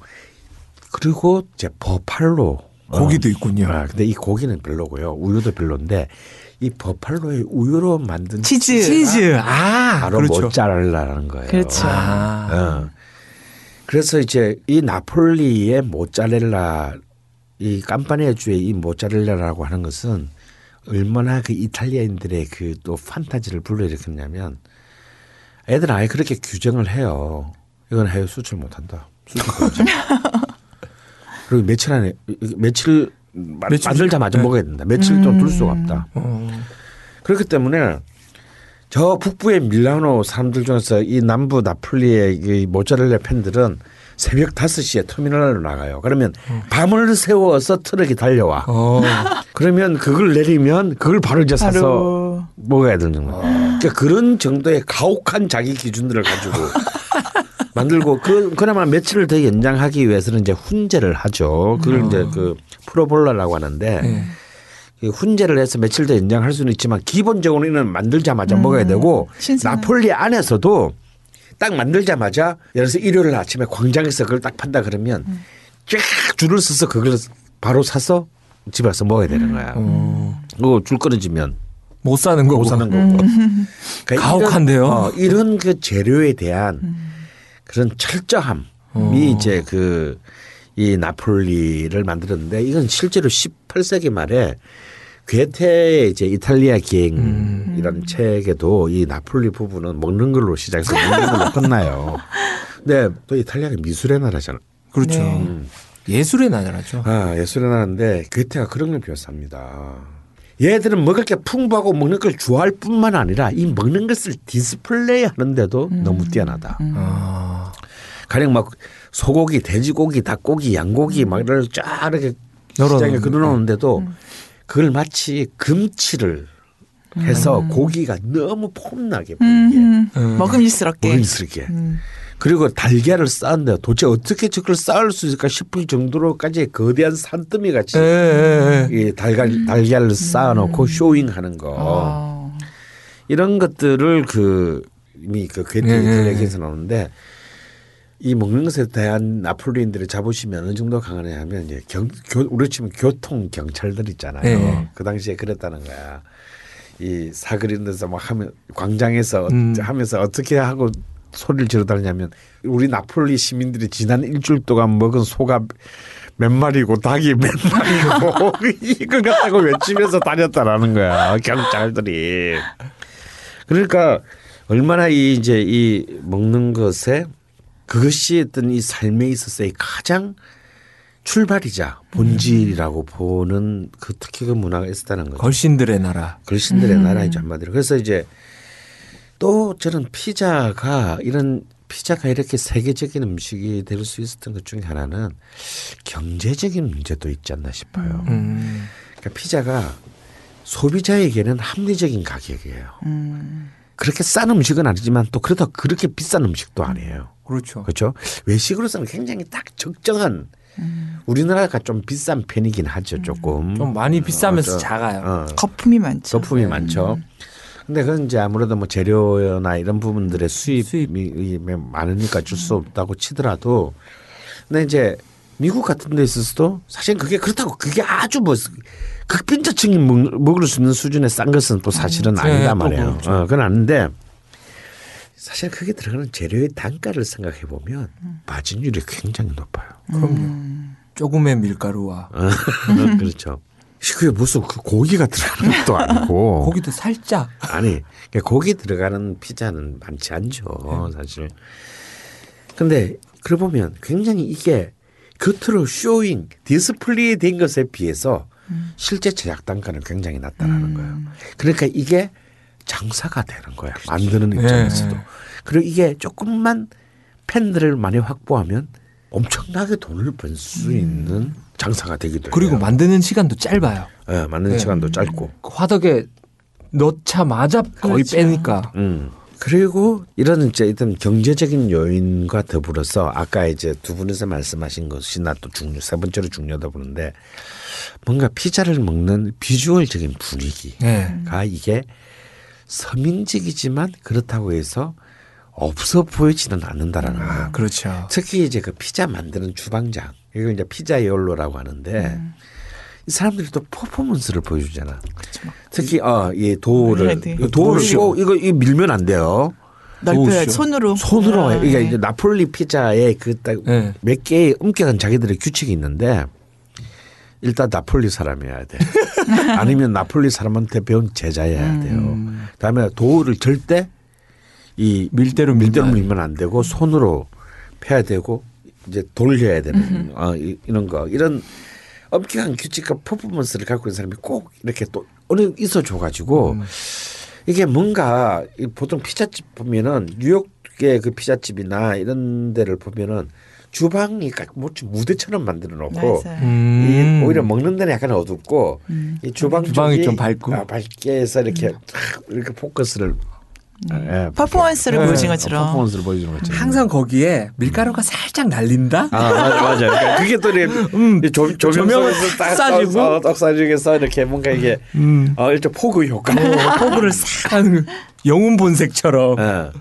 그리고 이제 버팔로 고기도 어. 있군요. 아, 근데 이 고기는 별로고요. 우유도 별로인데 이 버팔로의 우유로 만든 치즈, 치즈. 아, 바로 그렇죠. 모짜렐라라는 거예요. 그렇죠. 아. 어. 그래서 이제 이 나폴리의 모짜렐라, 이 캄파니아 주의 이 모짜렐라라고 하는 것은 얼마나 그 이탈리아인들의 그 또 판타지를 불러일으켰냐면, 애들 아예 그렇게 규정을 해요. 이건 해외 수출 못한다. 수출 그리고 며칠 안에 며칠, 며칠 만들자마자 네. 먹어야 된다. 며칠 좀 둘 수가 없다. 음. 그렇기 때문에 저 북부의 밀라노 사람들 중에서 이 남부 나폴리의 이 모짜렐라 팬들은 새벽 다섯 시에 터미널로 나가요. 그러면 음. 밤을 새워서 트럭이 달려와. 어. 그러면 그걸 내리면 그걸 바로 이제 바로. 사서 먹어야 되는 정도. 어. 그러니까 그런 정도의 가혹한 자기 기준들을 가지고 만들고, 그, 그나마 며칠을 더 연장하기 위해서는 이제 훈제를 하죠. 그걸 어. 이제 그 프로볼라라고 하는데 네. 그 훈제를 해서 며칠 더 연장할 수는 있지만 기본적으로 이는 만들자마자 음. 먹어야 되고, 신선해. 나폴리 안에서도 딱 만들자마자 예를 들어서 일요일 아침에 광장에서 그걸 딱 판다 그러면 음. 쫙 줄을 서서 그걸 바로 사서 집에 와서 먹어야 되는 거야. 음. 그거 줄 끊어지면 못 사는 거고. 못 사는 거고. 음. 그러니까 가혹한데요. 이런, 어, 이런 그 재료에 대한 음. 그런 철저함이 어. 이제 그 이 나폴리를 만들었는데, 이건 실제로 십팔 세기 말에 괴테의 이제 이탈리아 기행이라는 음. 책에도 이 나폴리 부분은 먹는 걸로 시작해서 먹는 걸로 끝나요. 근데 또 이탈리아가 미술의 나라잖아. 그렇죠. 네. 음. 예술의 나라죠. 아, 예술의 나라인데 괴테가 그런 걸 비웠습니다. 얘들은 먹을 게 풍부하고 먹는 걸 좋아할 뿐만 아니라 이 먹는 것을 디스플레이 하는데도 음. 너무 뛰어나다. 음. 아. 가령 막 소고기, 돼지고기, 닭고기, 양고기 막 이런 쫙 이렇게 시장에 그려놓는데도 음. 그걸 마치 금치를 해서 음. 고기가 너무 폼나게 보이게. 음. 음. 먹음직스럽게. 먹음직스럽게. 음. 그리고 달걀을 쌓는데 도대체 어떻게 저걸 쌓을 수 있을까 싶을 정도로까지 거대한 산더미 같이 이 달걀, 달걀을 음. 쌓아놓고 쇼잉하는 거. 아. 이런 것들을 그 이미 그 괴테 이탈리아에서 나오는데, 이 먹는 것에 대한 나폴리인들의 자부심이 어느 정도 강하냐 하면, 이제 경, 교, 우리 치면 교통 경찰들 있잖아요. 네. 그 당시에 그랬다는 거야. 이 사그리는 데서 막 하면 광장에서 음. 하면서 어떻게 하고 소리를 지르다냐면, 우리 나폴리 시민들이 지난 일주일 동안 먹은 소가 몇 마리고 닭이 몇 마리고 이걸 갖다가 외치면서 다녔다라는 거야, 경찰들이. 그러니까 얼마나 이 이제 이 먹는 것에 그것이 어떤 이 삶에 있어서의 가장 출발이자 본질이라고 음. 보는 그 특히 그 문화가 있었다는 거죠. 걸신들의 나라. 걸신들의 음. 나라이죠 한마디로. 그래서 이제 또 저는 피자가 이런 피자가 이렇게 세계적인 음식이 될 수 있었던 것 중에 하나는 경제적인 문제도 있지 않나 싶어요. 음. 그러니까 피자가 소비자에게는 합리적인 가격이에요. 음. 그렇게 싼 음식은 아니지만 또 그렇다 그렇게 비싼 음식도 아니에요. 그렇죠. 그렇죠. 외식으로서는 굉장히 딱 적정한 음. 우리나라가 좀 비싼 편이긴 하죠. 조금 좀 많이 비싸면서 어, 작아요. 어. 거품이 많죠. 거품이 음. 많죠. 근데 그건 이제 아무래도 뭐 재료나 이런 부분들의 수입이 수입. 많으니까 줄 수 없다고 치더라도, 근데 이제 미국 같은 데 있어서도 사실 그게 그렇다고 그게 아주 뭐 극빈자층이 먹을 수 있는 수준의 싼 것은 또 사실은 아니, 아니다 말이에요. 어, 그건 아닌데 사실 그게 들어가는 재료의 단가를 생각해 보면 마진율이 굉장히 높아요. 그럼요. 음. 조금의 밀가루와 그렇죠. 그게 무슨 그 고기가 들어가는 것도 아니고 고기도 살짝 아니 고기 들어가는 피자는 많지 않죠 사실. 그런데 그러고 보면 굉장히 이게 겉으로 쇼잉 디스플레이 된 것에 비해서 음. 실제 제작 단가는 굉장히 낮다라는 음. 거예요. 그러니까 이게 장사가 되는 거야. 그렇지. 만드는 입장에서도. 예. 그리고 이게 조금만 팬들을 많이 확보하면 엄청나게 돈을 벌 수 음. 있는 장사가 되기도 해요. 그리고 만드는 시간도 짧아요. 네, 만드는 네. 시간도 짧고. 그 화덕에 넣자마자 거의 그렇죠. 빼니까. 음. 그리고 이런 이제 일단 경제적인 요인과 더불어서 아까 이제 두 분에서 말씀하신 것이 나 또 중요 세 번째로 중요하다 보는데 뭔가 피자를 먹는 비주얼적인 분위기가 네. 이게 서민적이지만 그렇다고 해서 없어 보이지는 않는다라는 아, 거예요. 그렇죠. 특히 이제 그 피자 만드는 주방장 이걸 이제 피자이올로라고 하는데 음. 이 사람들이 또 퍼포먼스를 보여주잖아. 그렇죠. 특히 어, 이 도우를 도우를 이거 이거 밀면 안 돼요. 넓혀야 손으로 손으로 해. 이게 이제 나폴리 피자에 그 딱 몇 네. 개의 엄격한 자기들의 규칙이 있는데 일단 나폴리 사람이어야 돼. 아니면 나폴리 사람한테 배운 제자여야 돼요. 음. 그다음에 도우를 절대 이 밀대로 밀대로 밀면 안 되고 손으로 패야 되고 이제 돌려야 되는 어, 이런 거 이런 엄격한 규칙과 퍼포먼스를 갖고 있는 사람이 꼭 이렇게 또 어느 있어줘 가지고 음. 이게 뭔가 보통 피자집 보면은 뉴욕의 그 피자집이나 이런 데를 보면은 주방이 뭐 무대처럼 만들어 놓고 음. 이 오히려 먹는 데는 약간 어둡고 음. 이 주방 주방이 쪽이 좀 밝고 아, 밝게 해서 이렇게 음. 이렇게 포커스를 음. 예, 퍼포먼스를 예, 보여준 것처럼. 퍼포먼스를 보여주는 것처럼. 항상 거기에 밀가루가 음. 살짝 날린다. 아, 맞아요. 그러니까 그게 또 음. 조명 조명을 딱 싸주고, 딱 싸주면서 이렇게 뭔가 이게 음. 어, 일종 포그 효과. 어, 포그를 싹 하는 영웅 본색처럼. 예.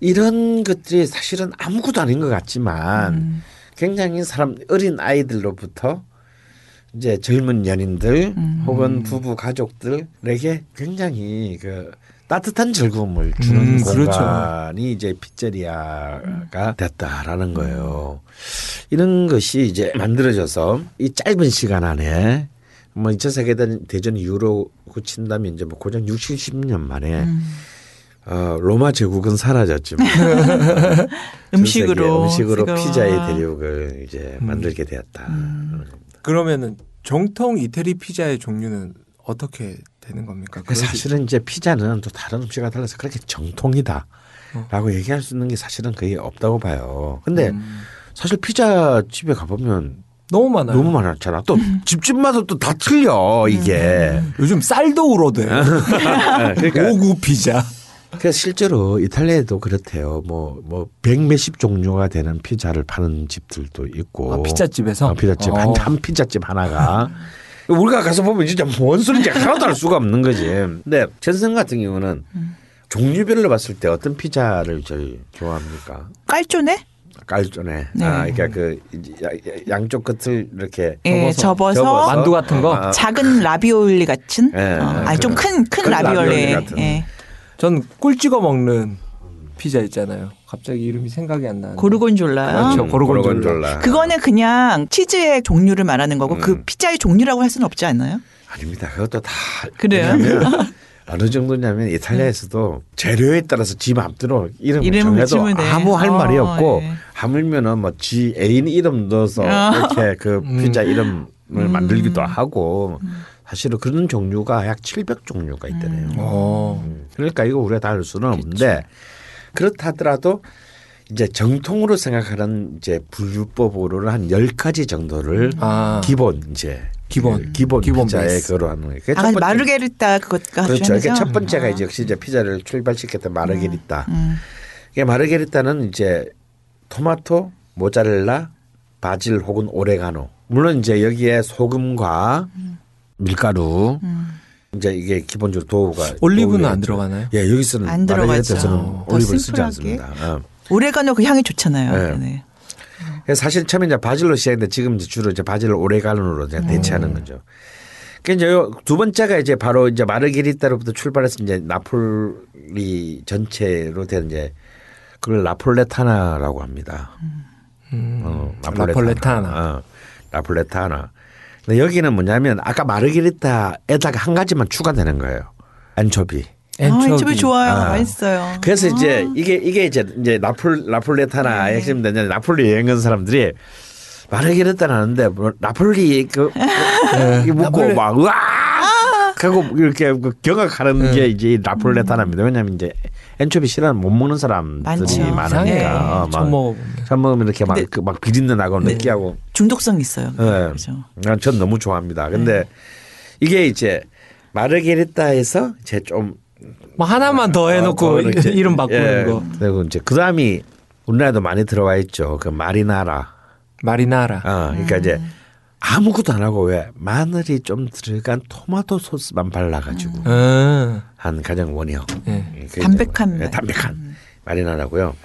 이런 것들이 사실은 아무것도 아닌 것 같지만 음. 굉장히 사람 어린 아이들로부터 이제 젊은 연인들 음. 혹은 부부 가족들에게 굉장히 그. 따뜻한 즐거움을 주는 음, 공간이 그렇죠. 이제 피자리아가 됐다라는 거예요. 이런 것이 이제 만들어져서 이 짧은 시간 안에 뭐 이 차 세계대전 이후로 친다면 이제 뭐 고작 육십 년 만에 음. 어, 로마 제국은 사라졌지만 음식으로 음식으로 제가... 피자의 대륙을 이제 음. 만들게 되었다라는 음. 겁니다. 그러면은 정통 이태리 피자의 종류는 어떻게 되는 겁니까? 사실은 이제 피자는 또 다른 음식과 달라서 그렇게 정통이다라고 어. 얘기할 수 있는 게 사실은 거의 없다고 봐요. 근데 음. 사실 피자 집에 가보면 너무 많아요. 너무 많았잖아. 또 음. 집집마다 또 다 틀려 이게. 음. 요즘 쌀도 울어대. 그러니까. 오구 피자. 그래서 실제로 이탈리아에도 그렇대요. 뭐, 뭐, 백 몇십 종류가 되는 피자를 파는 집들도 있고. 아, 피자집에서? 어, 피자집. 어. 한, 한 피자집 하나가. 우리가 가서 보면 진짜 뭔 소리인지 하나도 알 수가 없는 거지. 근데 전생 같은 경우는 음. 종류별로 봤을 때 어떤 피자를 제일 좋아합니까? 깔조네? 깔조네. 네. 아, 그러니까 그 양쪽 끝을 이렇게 예, 접어서, 접어서 만두 같은 거. 아. 작은 라비올리 같은. 예, 어. 아, 좀 큰 큰 라비올리. 같은. 예. 전 꿀 찍어 먹는 피자 있잖아요. 갑자기 이름이 생각이 안 나는데. 고르곤졸라요? 그렇죠. 고르곤졸라. 고르곤졸라. 그거는 그냥 치즈의 종류를 말하는 거고 음. 그 피자의 종류라고 할 수는 없지 않나요? 아닙니다. 그것도 다. 그래요? 어느 정도냐면 이탈리아에서도 재료에 따라서 집 앞뒤로 이름을, 이름을 정해도 아무 할 어, 말이 없고 예. 하물면은 뭐 지 애인 이름 넣어서 이렇게 그 음. 피자 이름을 음. 만들기도 하고 사실은 그런 종류가 약 칠백 종류가 있더래요. 음. 그러니까 이거 우리가 다 알 수는 없는데 그렇다 하더라도 이제 정통으로 생각하는 이제 분류법으로는 한 열 가지 정도를 아. 기본 이제 기본 음. 기본 피자에 거론하는 거예요. 아, 마르게리타 그것까지 그렇죠. 이게 첫 번째가 음. 이제 역시 이제 피자를 출발시켰던 마르게리타. 음. 음. 이게 마르게리타는 이제 토마토, 모짜렐라, 바질 혹은 오레가노. 물론 이제 여기에 소금과 음. 밀가루. 음. 이제 이게 기본적으로 도우가 올리브는 안 들어가나요? 예, 여기서는 안 마르게리타에서는 어. 올리브를 쓰지 않습니다. 어. 오레가노 그 향이 좋잖아요. 네. 네. 사실 처음에 이제 바질로 시작했는데 지금 이제 주로 이제 바질을 오레가노로 이제 대체하는 오. 거죠. 그러니까 이제 두 번째가 이제 바로 이제 마르게리타로부터 출발해서 이제 나폴리 전체로 된 이제 그걸 나폴레타나라고 합니다. 음. 어, 나폴레타나. 나폴레타나. 어, 나폴레타나. 근데 여기는 뭐냐면 아까 마르게리타에다가 한 가지만 추가되는 거예요. 안초비. 엔초비 아, 좋아요, 아. 맛있어요. 그래서 아. 이제 이게 이게 이제 이제 나폴 나폴레타나의 핵심 되냐 나폴리 여행 간 사람들이 마르게리타나는데 뭐 나폴리 그 네. 묻고 막 으아 아. 하고 이렇게 경악하는 네. 게 이제 나폴레타나입니다. 왜냐하면 이제 엔초비 싫어하는 못 먹는 사람들이 많죠. 많으니까 네. 어, 막참 먹으면 이렇게 막 막 비린내 나고 네. 느끼하고 중독성 있어요. 네. 그렇죠. 난 전 너무 좋아합니다. 근데 네. 이게 이제 마르게리타에서 이제 좀 뭐 하나만 더 해놓고 어, 이름 바꾸는 예. 거. 그리고 이제 그 다음이 우리나라도 많이 들어와 있죠. 그 마리나라. 마리나라. 어, 그러니까 음. 이제 아무것도 안 하고 왜 마늘이 좀 들어간 토마토 소스만 발라가지고 음. 한 가장 원형. 네. 담백한. 네, 담백한 음. 마리나라고요.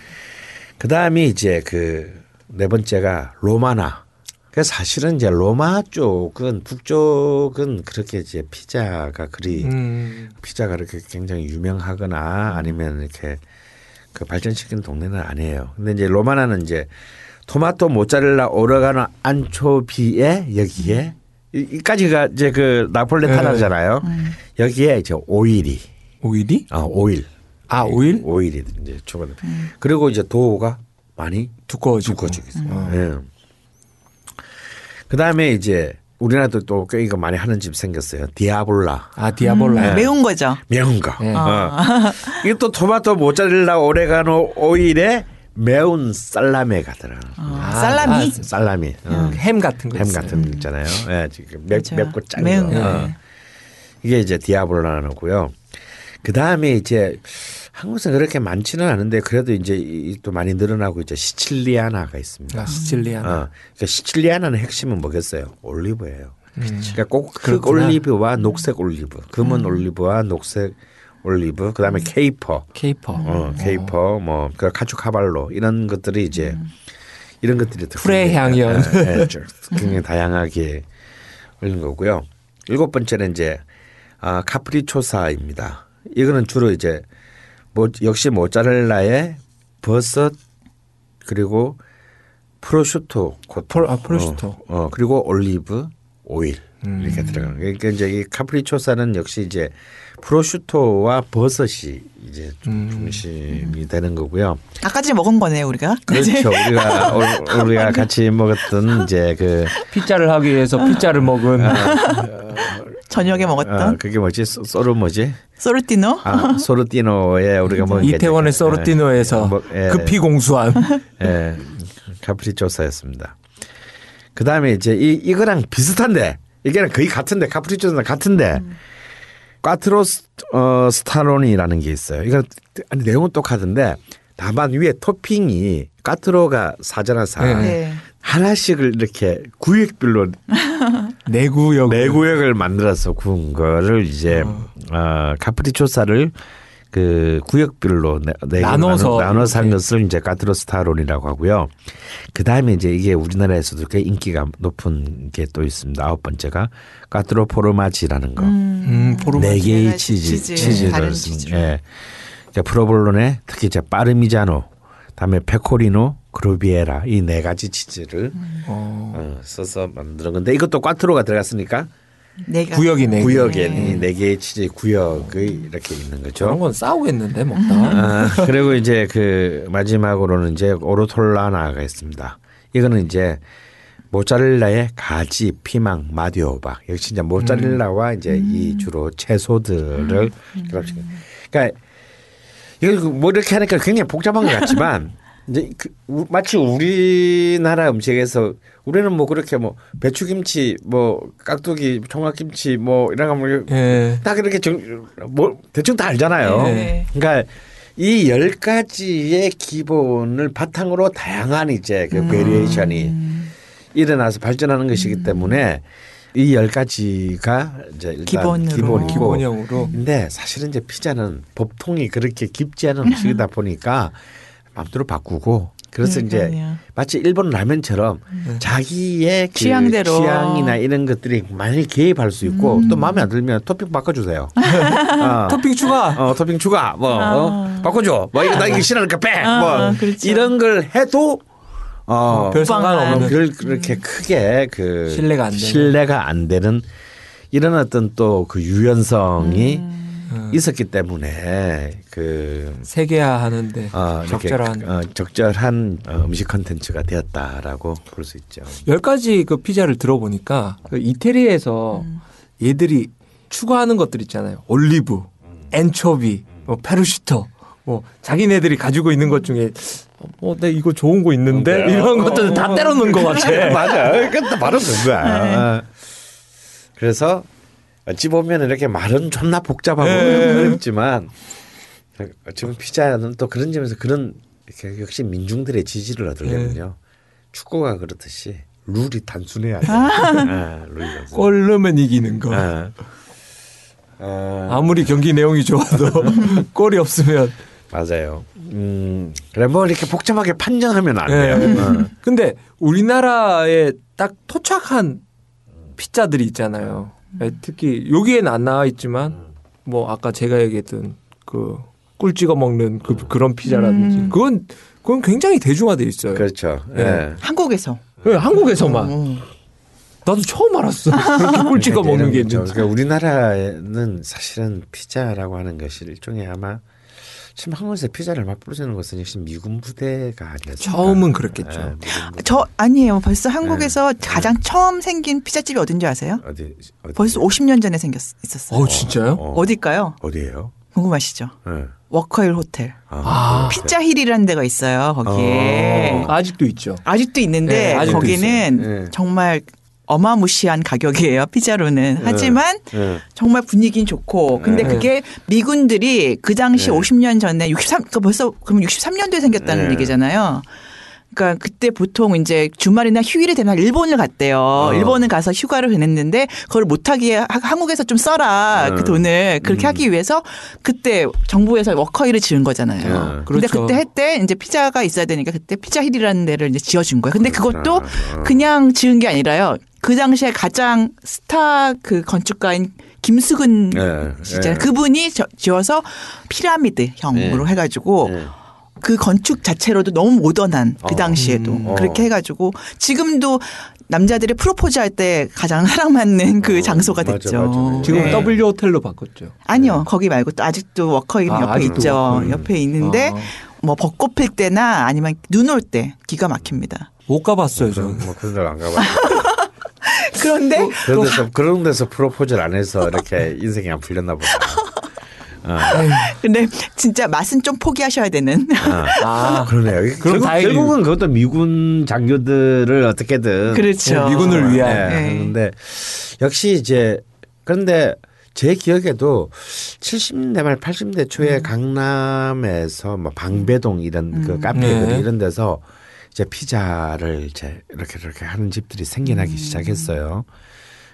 그 다음이 이제 그 네 번째가 로마나. 그 사실은 이제 로마 쪽은 북쪽은 그렇게 이제 피자가 그리 음. 피자가 그렇게 굉장히 유명하거나 아니면 이렇게 그 발전시킨 동네는 아니에요. 근데 이제 로마나는 이제 토마토, 모짜렐라, 오레가노, 안초비에 여기에 이까지가 이제 그 나폴레타나잖아요. 음. 여기에 이제 오일이 오일이? 아 오일. 아 오일? 오일이 이제 초반에 음. 그리고 이제 도우가 많이 두꺼워지고 두꺼워지고 있어요. 음. 네. 그 다음에 이제 우리나라도 또 꽤 이거 많이 하는 집 생겼어요. 디아볼라. 아, 디아볼라. 음, 네. 매운 거죠. 매운 거. 네. 어. 이게 또 토마토, 모짜렐라, 오레가노, 오일에 매운 살라메가 들어요. 아, 살라미? 아, 살라미. 어. 햄 같은 거. 햄 같은 거 있잖아요. 예, 음. 네, 지금 맵, 그렇죠. 맵고 짠 매운 거. 거. 어. 이게 이제 디아볼라라고요. 그 다음에 이제 한국은 그렇게 많지는 않은데 그래도 이제 또 많이 늘어나고 이제 시칠리아나가 있습니다. 아, 시칠리아나. 어. 그러니까 시칠리아나는 핵심은 뭐겠어요? 올리브예요. 음. 그러니까 꼭 흑 올리브와 녹색 올리브, 검은 음. 올리브와 녹색 올리브, 그다음에 케이퍼, 케이퍼, 어, 케이퍼, 뭐 그 카추카발로 이런 것들이 이제 음. 이런 것들이 풀의 향연 굉장히 다양하게 올린 거고요. 일곱 번째는 이제 아, 카프리초사입니다. 이거는 주로 이제 뭐 역시 모짜렐라에 버섯 그리고 프로슈토, 폴, 아, 프로슈토, 어, 어, 그리고 올리브 오일 음. 이렇게 들어가는. 그러니까 이제 이 카프리초사는 역시 이제 프로슈토와 버섯이 이제 좀 중심이 음. 되는 거고요. 아까 전에 먹은 거네요, 우리가. 그렇죠, 우리가 오, 우리가 같이 먹었던 이제 그 피자를 하기 위해서 피자를 먹은. 어, 저녁에 먹었던. 어, 그게 뭐지? 소, 소르 뭐지? 소르티노? 아, 소르티노에 우리가 먹은 이태원의 소르티노에서 예, 예, 급히 공수한 예, 카프리초사였습니다. 그 다음에 이제 이 이거랑 비슷한데 이게는 거의 같은데 카프리초사는 같은데 음. 꽈트로 어, 스타로니라는 게 있어요. 이거 아니 내용은 똑같은데 다만 위에 토핑이 꽈트로가 사잖아 사. 네. 네. 하나씩을 이렇게 구역별로 네 구역 네 구역을 만들어서 구운 거를 이제 어. 어, 카프리초사를 그 구역별로 네, 네 나눠서 나눠서 한 것을 이제 까트로스타론이라고 하고요. 그 다음에 이제 이게 우리나라에서도 꽤 인기가 높은 게 또 있습니다. 아홉 번째가 까트로 포르마지라는 거. 음, 네 개의 치즈, 치즈. 치즈를 쓴. 예. 이제 프로볼로네 특히 이제 파르미자노, 다음에 페코리노. 그루비에라 이 네 가지 치즈를 음. 어, 써서 만드는 건데 이것도 꽈트로가 들어갔으니까 구역이네. 구역에 네. 네 개의 치즈 구역이 이렇게 있는 거죠. 그런 건 싸우겠는데 먹다. 아, 그리고 이제 그 마지막으로는 이제 오르톨라나가 있습니다. 이거는 이제 모짜렐라의 가지, 피망, 마디오박. 여기 진짜 모짜렐라와 음. 이제 음. 이 주로 채소들을 음. 그러니까 이거 뭐 이렇게 하니까 굉장히 복잡한 것 같지만. 이제 그, 우, 마치 우리나라 음식에서 우리는 뭐 그렇게 뭐 배추김치 뭐 깍두기 총각김치 뭐 이런 거 뭐 예. 딱 이렇게 정, 뭐 대충 다 알잖아요. 예. 그러니까 이 열 가지의 기본을 바탕으로 다양한 이제 그 베리에이션이 음. 일어나서 발전하는 것이기 때문에 이 열 가지가 이제 일단 기본으로. 기본이고 기본형으로. 근데 사실은 이제 피자는 법통이 그렇게 깊지 않은 음식이다 보니까. 맘대로 바꾸고 그래서 네, 이제 그럼요. 마치 일본 라면처럼 네. 자기의 그 취향대로 취향이나 이런 것들이 많이 개입할 수 있고 음. 또 마음에 안 들면 토핑 바꿔주세요. 어. 토핑 추가, 어 토핑 추가, 뭐 아. 어. 바꿔줘. 뭐 이거 나 이거 싫으니까 빼. 아, 뭐 그렇죠. 이런 걸 해도 어, 별 상관없는 그걸 그렇게 음. 크게 그 신뢰가 안, 신뢰가 안 되는 이런 어떤 또 그 유연성이. 음. 있었기 때문에 그 세계화하는데 어, 적절한 어, 적절한 음식 컨텐츠가 되었다라고 볼 수 있죠. 열 가지 그 피자를 들어보니까 그 이태리에서 음. 얘들이 추구하는 것들 있잖아요. 올리브, 안초비, 뭐 페루슈토, 뭐 자기네들이 가지고 있는 것 중에 어, 내 이거 좋은 거 있는데 어, 이런 어, 것들 어, 다 어, 때려 넣은 거 같아. 맞아, 그러니까 바로 그거야. 네. 그래서. 어찌 보면 이렇게 말은 존나 복잡하고 어렵지만 지금 피자는 또 그런 점에서 그런 이렇게 역시 민중들의 지지를 얻으려면요. 축구가 그렇듯이 룰이 단순해야 돼. 아, 골 넣으면 이기는 거. 아. 아. 아무리 경기 내용이 좋아도 골이 없으면. 맞아요. 음, 그래 뭐 이렇게 복잡하게 판정하면 안 돼요. 근데 우리나라에 딱 토착한 피자들이 있잖아요. 특히 여기에는 안 나와 있지만 뭐 아까 제가 얘기했던 그 꿀 찍어 먹는 그 그런 피자라든지 음. 그건 그건 굉장히 대중화돼 있어요. 그렇죠. 네. 네. 한국에서. 네, 한국에서만. 음. 나도 처음 알았어. 그렇게 꿀 찍어 먹는 게 있는지. 그러니까 우리나라는 사실은 피자라고 하는 것이 일종의 아마 지금 한국에서 피자를 맛보시는 것은 역시 미군 부대가 아니었어요. 처음은 그랬겠죠. 네, 저 아니에요. 벌써 한국에서 네. 가장 처음 생긴 피자집이 어딘지 아세요? 어디, 어디 벌써 오십 년 전에 생겼었어요. 어, 진짜요? 어. 어딜까요? 어디예요? 궁금하시죠? 네. 워커힐 호텔. 아, 피자힐이라는 데가 있어요. 거기에. 어. 아직도 있죠. 아직도 있는데 네, 아직도 거기는 네. 정말 어마무시한 가격이에요. 피자로는. 하지만 네, 네. 정말 분위기는 좋고. 근데 네. 그게 미군들이 그 당시 네. 오십 년 전에 육십삼 그러니까 벌써 그럼 육십삼 년도에 생겼다는 네. 얘기잖아요. 그러니까 그때 보통 이제 주말이나 휴일이 되면 일본을 갔대요. 어. 일본을 가서 휴가를 보냈는데 그걸 못하기에 한국에서 좀 써라. 어. 그 돈을 그렇게 음. 하기 위해서 그때 정부에서 워커힐을 지은 거잖아요. 어. 그런데 그렇죠. 그때 할 때 이제 피자가 있어야 되니까 그때 피자힐이라는 데를 이제 지어준 거예요. 근데 그것도 그냥 지은 게 아니라요. 그 당시에 가장 스타 그 건축가인 김수근 네. 씨잖아요. 네. 그분이 지어서 피라미드형으로 네. 해가지고. 네. 그 건축 자체로도 너무 모던한 그 당시에도 어, 음, 어. 그렇게 해가지고 지금도 남자들이 프로포즈 할 때 가장 사랑받는 그 어, 장소가 맞아, 됐죠. 맞아, 지금 네. W 호텔로 바꿨죠. 아니요. 네. 거기 말고 또 아직도 워커힐 아, 옆에 아직도. 있죠. 음. 옆에 있는데 아. 뭐 벚꽃 필 때나 아니면 눈 올 때 기가 막힙니다. 못 가봤어요. 저는. 뭐 그런 데를 안 가봤어요. 그런데 어, 그런, 데서, 그런 데서 프로포즈를 안 해서 이렇게 인생이 안 풀렸나 보다. 어. 근데 진짜 맛은 좀 포기하셔야 되는. 어. 아 그러네요. 결국, 결국은 그것도 미군 장교들을 어떻게든 그렇죠. 미군을 위한. 네. 네. 그런데 역시 이제 그런데 제 기억에도 칠십 년대 말 팔십 년대 초에 음. 강남에서 뭐 방배동 이런 음. 그 카페들 네. 이런 데서 이제 피자를 이제 이렇게 이렇게 하는 집들이 생겨나기 음. 시작했어요.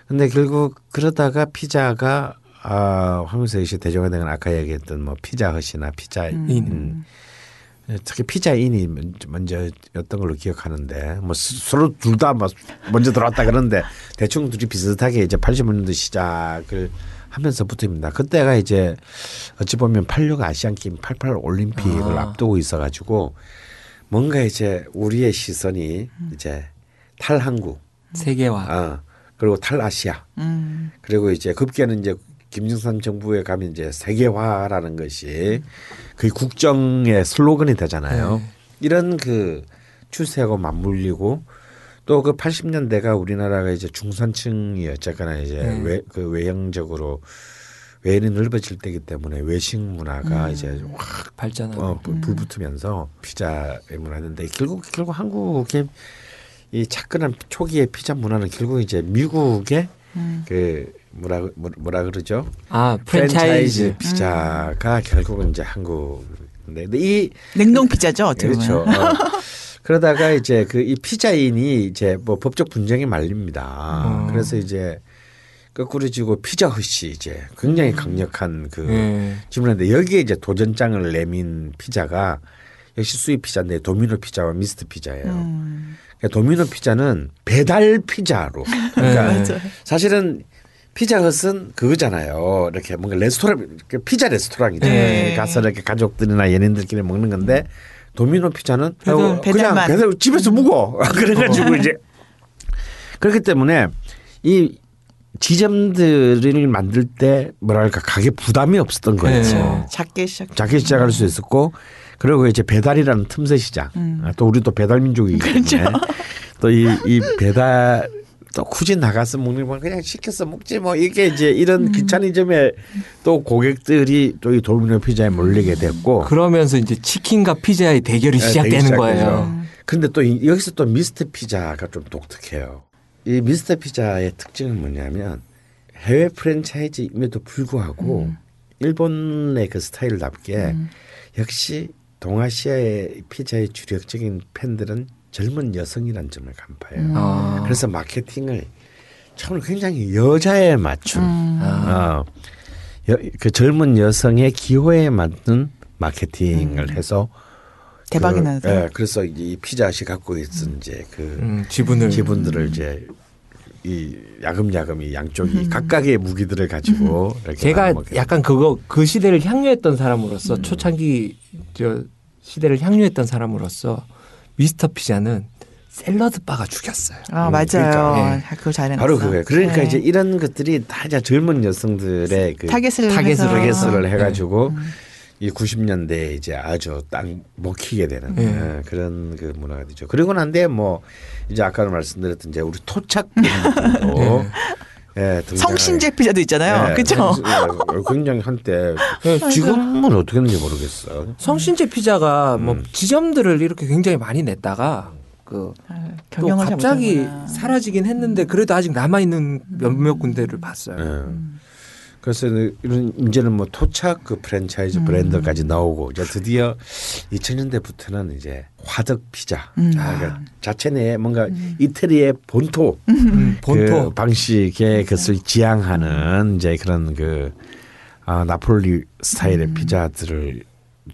근데 결국 그러다가 피자가 아, 황민석 씨 대중화된 건 아까 얘기했던 뭐 피자헛이나 피자인, 음. 특히 피자인이 먼저였던 걸로 기억하는데 뭐 서로 둘 다 먼저 들어왔다 그러는데 대충 둘이 비슷하게 이제 팔십 년도 시작을 하면서부터입니다. 그때가 이제 어찌 보면 팔육 아시안 게임, 팔팔 올림픽을 아. 앞두고 있어가지고 뭔가 이제 우리의 시선이 이제 탈한국 세계화. 어. 그리고 탈아시아. 음. 그리고 이제 급기에는 이제 김정삼 정부에 가면 이제 세계화라는 것이 그 국정의 슬로건이 되잖아요. 네. 이런 그 추세하고 맞물리고 또 그 팔십 년대가 우리나라가 이제 중산층이 어쨌거나 이제 네. 외, 그 외형적으로 외인이 넓어질 때이기 때문에 외식 문화가 음. 이제 확 발전하고 어, 불붙으면서 음. 피자의 문화인데 결국 결국 한국의 이 차근한 초기의 피자 문화는 결국 이제 미국의 음. 그 뭐라 뭐라 그러죠? 아 프랜차이즈, 프랜차이즈 피자가 음. 결국은 이제 한국인데 이 냉동 피자죠, 어떻게 그렇죠. 어. 그러다가 이제 그 이 피자인이 이제 뭐 법적 분쟁이 말립니다. 음. 그래서 이제 거꾸로 지고 피자 헛이 이제 굉장히 강력한 그 음. 질문인데 여기에 이제 도전장을 내민 피자가 역시 수입 피자인데 도미노 피자와 미스트 피자예요. 음. 그러니까 도미노 피자는 배달 피자로. 그러니까 네. 사실은 피자 헛은 그거잖아요. 이렇게 뭔가 레스토랑, 피자 레스토랑이잖아요. 네. 가서 이렇게 가족들이나 연인들끼리 먹는 건데 도미노 피자는 배달, 그냥 배달, 집에서 먹어. 그래가지고 이제 그렇기 때문에 이 지점들을 만들 때 뭐랄까 가게 부담이 없었던 거예요. 네. 작게 시작, 작게 시작할 수 있었고 그리고 이제 배달이라는 틈새 시작. 음. 또 우리 또 배달 민족이기 때문에 그렇죠. 또 이 이 배달 또 굳이 나가서 먹는 건 그냥 시켜서 먹지 뭐 이게 이제 이런 음. 귀차니즘에 또 고객들이 또 이 도미노 피자에 몰리게 됐고 그러면서 이제 치킨과 피자의 대결이 네, 시작되는 대결 거예요. 그런데 또 여기서 또 미스터 피자가 좀 독특해요. 이 미스터 피자의 특징은 뭐냐면 해외 프랜차이즈임에도 불구하고 음. 일본의 그 스타일답게 음. 역시 동아시아의 피자의 주력적인 팬들은 젊은 여성이라는 점을 간파해요. 음. 아. 그래서 마케팅을 처음으로 굉장히 여자에 맞춘 음. 어, 여, 그 젊은 여성의 기호에 맞는 마케팅을 음. 해서 대박이 나서. 예, 그래서 이 피자시 갖고 있은 이제 그 음, 지분을 지분들을 이제 이 야금야금 이 양쪽이 음. 각각의 무기들을 가지고. 음. 제가 약간 그거 그 시대를 향유했던 사람으로서 음. 초창기 저 시대를 향유했던 사람으로서 미스터 피자는 샐러드 바가 죽였어요. 아 음, 맞아요. 그러니까, 네. 그거 잘해놨어. 바로 그거예요. 그러니까 네. 이제 이런 것들이 다 이제 젊은 여성들의 그 타겟을 타겟을, 타겟을 해가지고. 네. 음. 이 구십 년대에 이제 아주 딱 먹히게 되는 네. 그런 그 문화가 되죠. 그리고 난데 뭐 이제 아까도 말씀드렸던 이제 우리 토착 네. 네, 성신제 피자도 있잖아요. 네, 그렇죠? 굉장히 한때 지금은 어떻게 했는지 모르겠어. 성신제 피자가 음. 뭐 지점들을 이렇게 굉장히 많이 냈다가 그 또 갑자기 사라지긴 했는데 그래도 아직 남아있는 몇몇 군데를 봤어요. 네. 음. 그래서 이런 이제는 뭐 토착 그 프랜차이즈 음. 브랜드까지 나오고 이제 드디어 이천 년대부터는 이제 화덕 피자 음. 아, 자체 내에 뭔가 음. 이태리의 본토 음. 그 본토 방식의 것을 지향하는 이제 그런 그 아, 나폴리 스타일의 음. 피자들을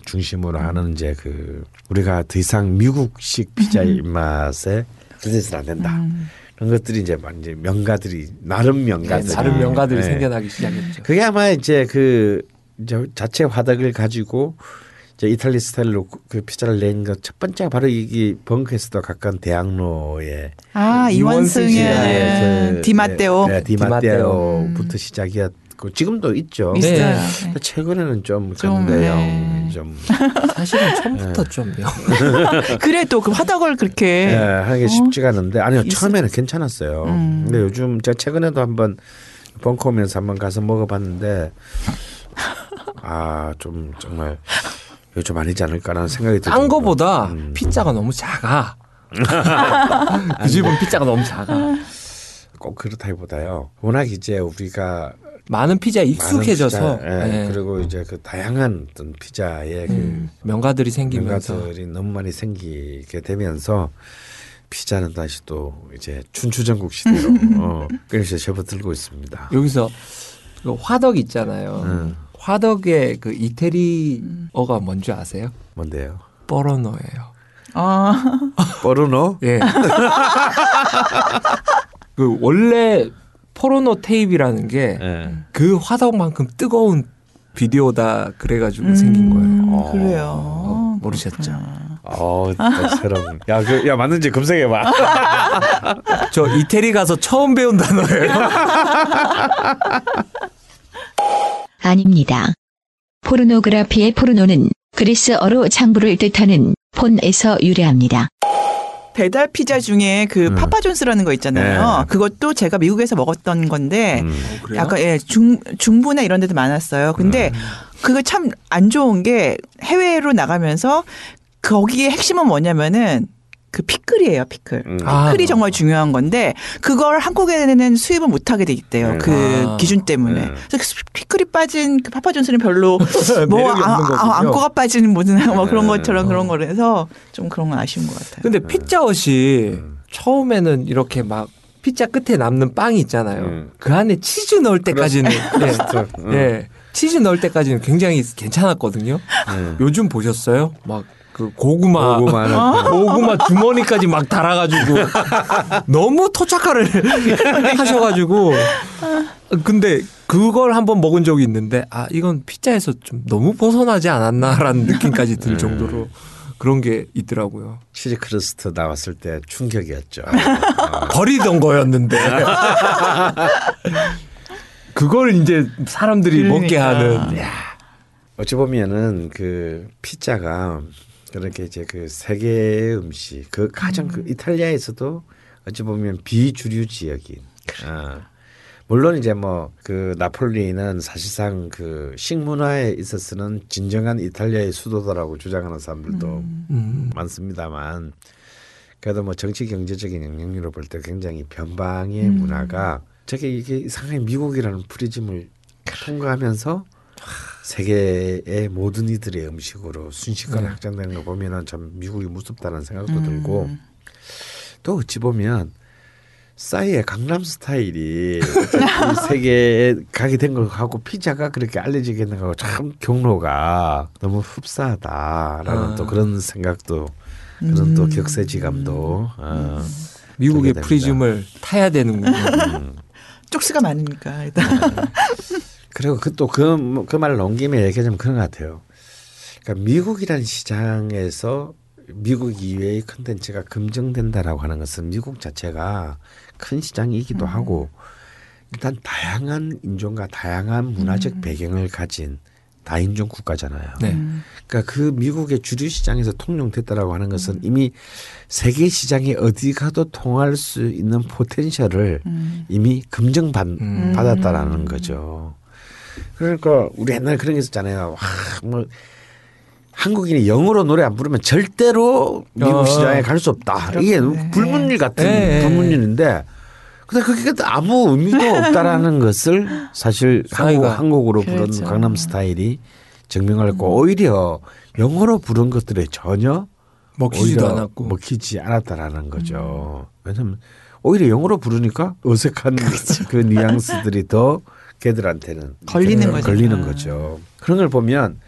중심으로 하는 이제 그 우리가 더 이상 미국식 피자 입맛에 그래서는 안 된다. 음. 그런 것들이 이제 명가들이 나름 명가들이 네, 나름 명가들이 네. 생겨나기 시작했죠. 그게 아마 이제 그 이제 자체 화덕을 가지고 이제 이탈리 스타일로 그 피자를 낸 것 첫 번째가 바로 이게 벙크에서도 가까운 대학로의 아 이원승의 그 디마테오 네, 디마테오부터 음. 시작이었고 지금도 있죠. 네. 네. 최근에는 좀 근데요. 네. 좀 사실은 처음부터 네. 좀 그래도 그 화덕을 그렇게 네, 하는 게 쉽지가 않은데 아니요 있을... 처음에는 괜찮았어요. 음. 근데 요즘 제가 최근에도 한번 벙커 오면서 한번 가서 먹어봤는데 아 좀 정말 요즘 아니지 않을까라는 생각이 들어요. 딴 거보다 음. 피자가 너무 작아. 그 집은 피자가 너무 작아. 꼭 그렇다기보다요. 워낙 이제 우리가 많은 피자에 익숙해져서 많은 피자, 예. 네. 그리고 이제 그 다양한 어떤 피자의 음. 그 명가들이 생기면서 명가들이 너무 많이 생기게 되면서 피자는 다시 또 이제 춘추전국 시대로 어, 그래서 접어들고 있습니다. 여기서 그 화덕 있잖아요. 음. 화덕의 그 이태리어가 뭔지 아세요? 뭔데요? 뽀로노예요. 아, 뽀로노? 예. 그 원래 포르노 테이프라는 게 그 네. 화덕만큼 뜨거운 비디오다 그래가지고 음, 생긴 거예요. 그래요. 어, 모르셨죠? 그렇구나. 어, 새로운. 야, 그, 야 맞는지 검색해봐. 저 이태리 가서 처음 배운 단어예요. 아닙니다. 포르노그라피의 포르노는 그리스어로 창부를 뜻하는 폰에서 유래합니다. 배달 피자 중에 그 음. 파파존스라는 거 있잖아요. 네. 그것도 제가 미국에서 먹었던 건데 음. 약간 예, 중, 중부나 이런 데도 많았어요. 근데 음. 그거 참 안 좋은 게 해외로 나가면서 거기에 핵심은 뭐냐면은 그 피클이에요, 피클. 음. 피클이 아, 정말 중요한 건데 그걸 한국에는 수입을 못하게 돼 있대요. 음. 그 아. 기준 때문에. 음. 그래서 피클이 빠진 그 파파존스는 별로 뭐 아, 안고가 빠진 뭐든 뭐 음. 그런 것처럼 음. 그런 거라서 좀 그런 건 아쉬운 것 같아요. 근데 피자헛이 음. 처음에는 이렇게 막 피자 끝에 남는 빵이 있잖아요. 음. 그 안에 치즈 넣을 때까지는 예. 예. 치즈 넣을 때까지는 굉장히 괜찮았거든요. 음. 요즘 보셨어요? 막 그 고구마, 고구마, 고구마 주머니까지 막 달아가지고 너무 토착화를 하셔가지고. 근데 그걸 한번 먹은 적이 있는데 아 이건 피자에서 좀 너무 벗어나지 않았나라는 느낌까지 들 정도로 그런 게 있더라고요. 치즈 크러스트 나왔을 때 충격이었죠. 버리던 거였는데. 그걸 이제 사람들이 그러니까. 먹게 하는. 야. 어찌 보면은 그 피자가 그렇게 이제 그 세계의 음식 그 가장 음. 그 이탈리아에서도 어찌 보면 비주류 지역인. 아. 물론 이제 뭐 그 나폴리는 사실상 그 식문화에 있어서는 진정한 이탈리아의 수도다라고 주장하는 사람들도 음. 음. 많습니다만 그래도 뭐 정치 경제적인 영향력으로 볼 때 굉장히 변방의 음. 문화가 저게 이게 이상하게 미국이라는 프리즘을 통과하면서 세계의 모든 이들의 음식으로 순식간에 네. 확장되는 거 보면은 참 미국이 무섭다는 생각도 음. 들고 또 어찌 보면 싸이의 강남 스타일이 세계에 가게 된 것하고 피자가 그렇게 알려지게 된 것하고 참 경로가 너무 흡사하다라는 아. 또 그런 생각도 그런 음. 또 격세지감도 음. 어, 미국의 프리즘을 타야 되는군요. 음. 쪽수가 많으니까 일단. 그리고 그 또 그 그 말을 온 김에 얘기하자면 그런 것 같아요. 그러니까 미국이라는 시장에서 미국 이외의 콘텐츠가 금정된다라고 하는 것은 미국 자체가 큰 시장이기도 음. 하고 일단 다양한 인종과 다양한 문화적 음. 배경을 가진 다인종 국가잖아요. 네. 음. 그러니까 그 미국의 주류 시장에서 통용됐다라고 하는 것은 음. 이미 세계 시장에 어디 가도 통할 수 있는 포텐셜을 음. 이미 금정받았다라는 음. 거죠. 그러니까 우리 옛날에 그런 게 있었잖아요. 와, 뭐 한국인이 영어로 노래 안 부르면 절대로 미국 어. 시장에 갈 수 없다. 그렇구나. 이게 불문율 같은 네. 불문율인데 근데 그게 아무 의미도 없다라는 것을 사실 한국, 한국으로 그렇죠. 부른 강남 스타일이 증명을 했고 음. 오히려 영어로 부른 것들에 전혀 먹히지도 않았고 먹히지 않았다라는 거죠. 음. 왜냐하면 오히려 영어로 부르니까 어색한 그렇죠. 그 뉘앙스들이 더 걔들한테는 걸리는 거죠. 걸리는 거죠. 그런 걸 보면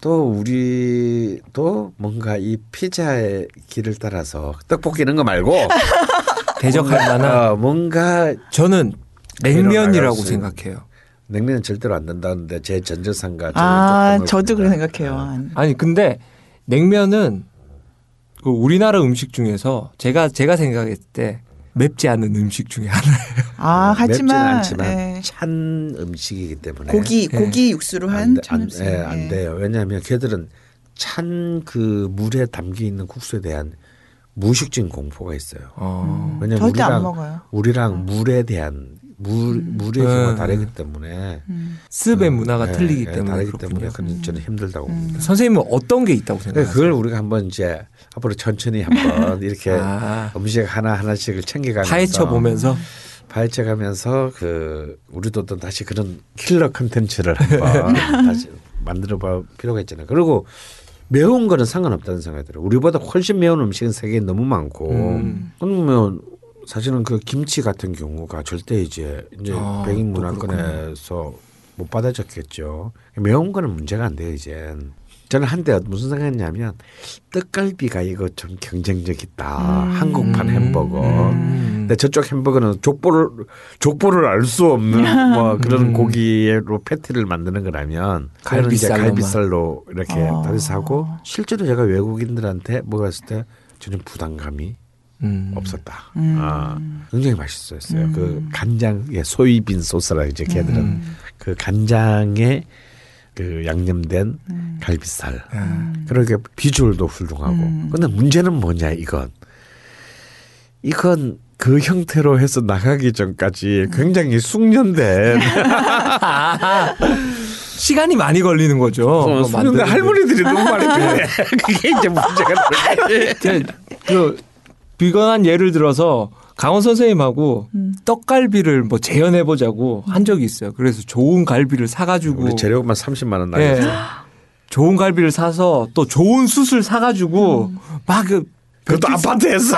또 우리도 뭔가 이 피자의 길을 따라서 떡볶이 이런 거 말고 대적할 만한 뭔가 저는 냉면이라고 생각해요. 냉면은 절대로 안 된다는데 제 전조상가 아 저도 그렇게 생각해요. 아니 근데 냉면은 그 우리나라 음식 중에서 제가 제가 생각했을 때 맵지 않은 음식 중에 하나예요. 아, 하지만 맵지는 않지만 네. 찬 음식이기 때문에 고기 고기 네. 육수로 한 찬 음식. 예, 안 돼요. 왜냐하면 걔들은 찬 그 물에 담겨 있는 국수에 대한 무식적인 공포가 있어요. 어. 왜냐하면 절대 우리랑, 안 먹어요. 우리랑 음. 물에 대한 물 물의 경우가 음. 다르기 때문에 음. 습의 문화가 음. 틀리기 네, 때문에 다르기 그렇군요. 때문에 그건 저는 힘들다고 음. 봅니다. 선생님은 어떤 게 있다고 생각하세요? 그걸 우리가 한번 이제 앞으로 천천히 한번 이렇게 아. 음식 하나 하나씩을 챙겨가면서 파헤쳐 보면서 파헤쳐 가면서 그 우리도 또 다시 그런 킬러 콘텐츠를 한번 다시 만들어 볼 필요가 있잖아요. 그리고 매운 거는 상관없다는 생각이 들어요. 우리보다 훨씬 매운 음식은 세계에 너무 많고 음. 그러면 사실은 그 김치 같은 경우가 절대 이제 이제 아, 백인 문화권에서 못 받아졌겠죠. 매운 거는 문제가 안 돼요 이젠. 저는 한때 무슨 생각했냐면 떡갈비가 이거 좀 경쟁적이다. 음. 한국판 햄버거. 음. 근데 저쪽 햄버거는 족보를 족보를 알 수 없는 뭐 그런 음. 고기로 패티를 만드는 거라면 갈비살로, 갈비살로 이렇게 어. 다시 하고 실제로 제가 외국인들한테 먹었을 때 전혀 부담감이 음. 없었다. 음. 아, 굉장히 맛있었어요. 음. 그 간장, 예, 소이빈 소스라고 이제 걔들은 음. 그 간장에 그 양념된 음. 갈비살. 음. 그렇게 비주얼도 훌륭하고. 음. 근데 문제는 뭐냐 이건. 이건 그 형태로 해서 나가기 전까지 굉장히 숙련된 시간이 많이 걸리는 거죠. 어, 숙련된 할머니들이 너무 많이 걸려. 그게 이제 문제가. 그 비건한 예를 들어서 강원 선생님하고 음. 떡갈비를 뭐 재현해 보자고 한 적이 있어요. 그래서 좋은 갈비를 사가지고 우리 재료만 삼십만 원 나갔어요. 네. 좋은 갈비를 사서 또 좋은 숯을 사가지고 음. 막 그 그것도 아파트에서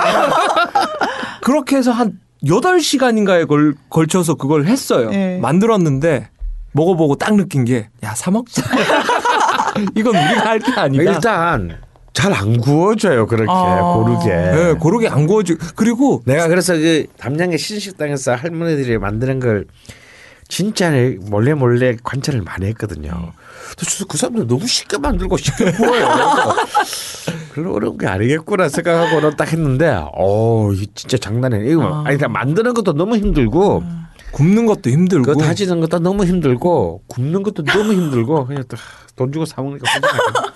그렇게 해서 한 여덟 시간인가에 걸, 걸쳐서 그걸 했어요. 네. 만들었는데 먹어보고 딱 느낀 게 야, 사 먹자. 이건 우리가 할 게 아니다. 일단 잘 안 구워져요. 그렇게 아~ 고르게. 네, 고르게 안 구워져. 그리고 내가 그래서 그 담양의 신식당에서 할머니들이 만드는 걸 진짜 몰래 몰래 관찰을 많이 했거든요. 그 사람들 너무 쉽게 만들고 쉽게 구워요. 별로 어려운 게 아니겠구나 생각하고는 딱 했는데, 어, 진짜 장난이에요. 이거 아니, 만드는 것도 너무 힘들고. 굽는 것도 힘들고 그거 다지는 것도 너무 힘들고 굽는 것도 너무 힘들고 그냥 돈 주고 사 먹으니까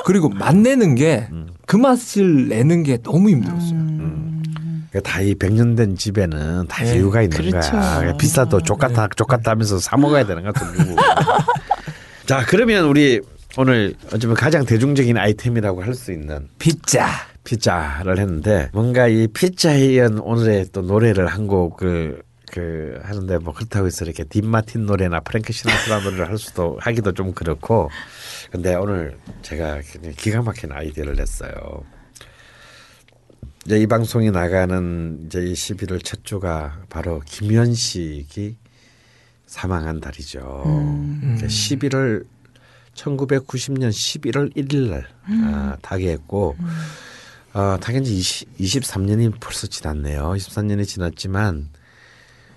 그리고 맛내는 게 그 맛을 내는 게 너무 힘들었어요. 음. 그러니까 다 이 백 년 된 집에는 다 네. 이유가 있는 그렇죠. 거야. 비싸도 족같아 족같아 하면서 사 먹어야 되는 것 같은 자 그러면 우리 오늘 어쩌면 가장 대중적인 아이템이라고 할 수 있는 피자. 피자를 했는데 뭔가 이 피자에 의한 오늘의 또 노래를 한 곡을 그 하는데 뭐 그렇다고 해서 이렇게 딘 마틴 노래나 프랭크 시나트라 노래를 할 수도 하기도 좀 그렇고 근데 오늘 제가 기가 막힌 아이디어를 냈어요. 이제 이 방송이 나가는 이제 이 십일월 첫 주가 바로 김현식이 사망한 달이죠. 음, 음. 십일월 천구백구십 년 십일월 일일 날 음. 아, 타계했고 음. 어, 타계한 지 이십삼 년이 벌써 지났네요. 이십삼 년이 지났지만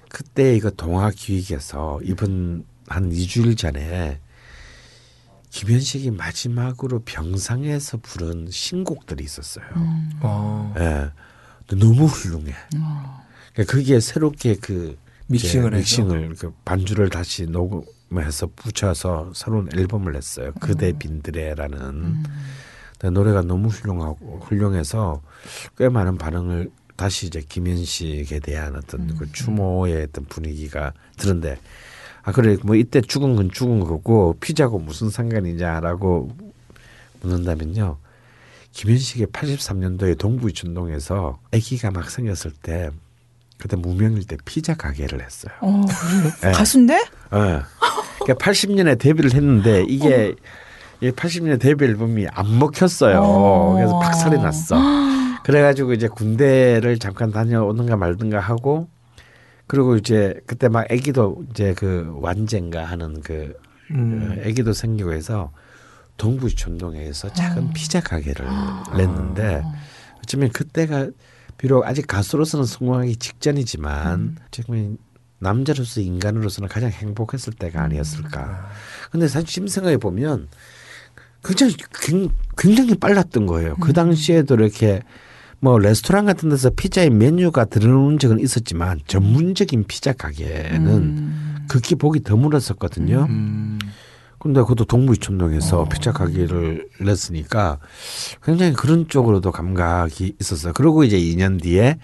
그때 이거 동화기획에서 이번 한 이 주일 전에 김현식이 마지막으로 병상에서 부른 신곡들이 있었어요. 음. 네. 너무 훌륭해. 어. 그러니까 거기에 새롭게 그 믹싱을, 믹싱을 그 반주를 다시 녹음해서 붙여서 새로운 앨범을 냈어요. 그대 빈드레라는 음. 노래가 너무 훌륭하고 훌륭해서 꽤 많은 반응을. 다시 이제 김현식에 대한 어떤 음. 그 추모의 어떤 분위기가 드는데 아 그래 뭐 이때 죽은 건 죽은 거고 피자고 무슨 상관이냐라고 묻는다면요 김현식이 팔십삼 년도에 동부 이촌동에서 아기가 막 생겼을 때 그때 무명일 때 피자 가게를 했어요. 어, 네. 가수인데? 네. 그러니까 팔십 년에 데뷔를 했는데 이게 어. 팔십 년에 데뷔 앨범이 안 먹혔어요. 어. 그래서 박살이 났어. 그래가지고 이제 군대를 잠깐 다녀오는가 말든가 하고 그리고 이제 그때 막 아기도 이제 그 완젠가 하는 그 음. 아기도 생기고 해서 동부 전동에서 작은 어. 피자 가게를 아. 냈는데 어쩌면 그때가 비록 아직 가수로서는 성공하기 직전이지만 음. 지금 남자로서 인간으로서는 가장 행복했을 때가 아니었을까. 근데 사실 지금 생각해 보면 굉장히 굉장히 빨랐던 거예요. 음. 그 당시에도 이렇게 뭐 레스토랑 같은 데서 피자의 메뉴가 들어오는 적은 있었지만 전문적인 피자 가게는 음. 극히 보기 드물었었거든요. 음. 근데 그것도 동부이촌동에서 어. 피자 가게를 냈으니까 굉장히 그런 쪽으로도 감각이 있었어요. 그리고 이제 이 년 뒤에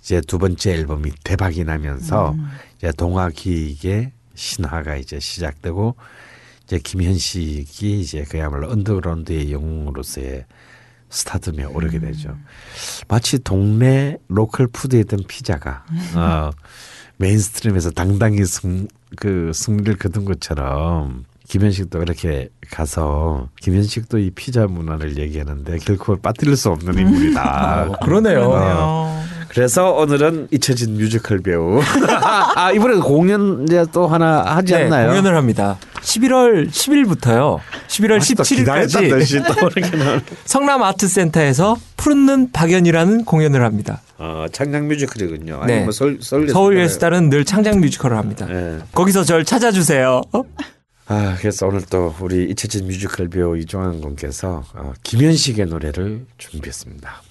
이제 두 번째 앨범이 대박이 나면서 음. 이제 동화기획의 신화가 이제 시작되고 이제 김현식이 이제 그야말로 언더그라운드의 영웅으로서의 스타덤에 음. 오르게 되죠. 마치 동네 로컬 푸드에 있던 피자가 어, 메인스트림에서 당당히 승, 그 승리를 거둔 것처럼 김현식도 그렇게 가서 김현식도 이 피자 문화를 얘기하는데 결코 빠뜨릴 수 없는 인물이다. 어, 그러네요. 어, 그래서 오늘은 잊혀진 뮤지컬 배우. 아, 이번에 공연 이제 또 하나 하지 네, 않나요? 공연을 합니다. 십일월 십일부터요. 십일월 십칠일까지 성남 아트센터에서 푸른 눈 박연이라는 공연을 합니다. 아, 창작 뮤지컬이군요. 네. 뭐 서울, 서울 예술단은 늘 창작 뮤지컬을 합니다. 네. 거기서 저를 찾아주세요. 어? 아, 그래서 오늘 또 우리 잊혀진 뮤지컬 배우 이종환 군께서 어, 김현식의 노래를 준비했습니다.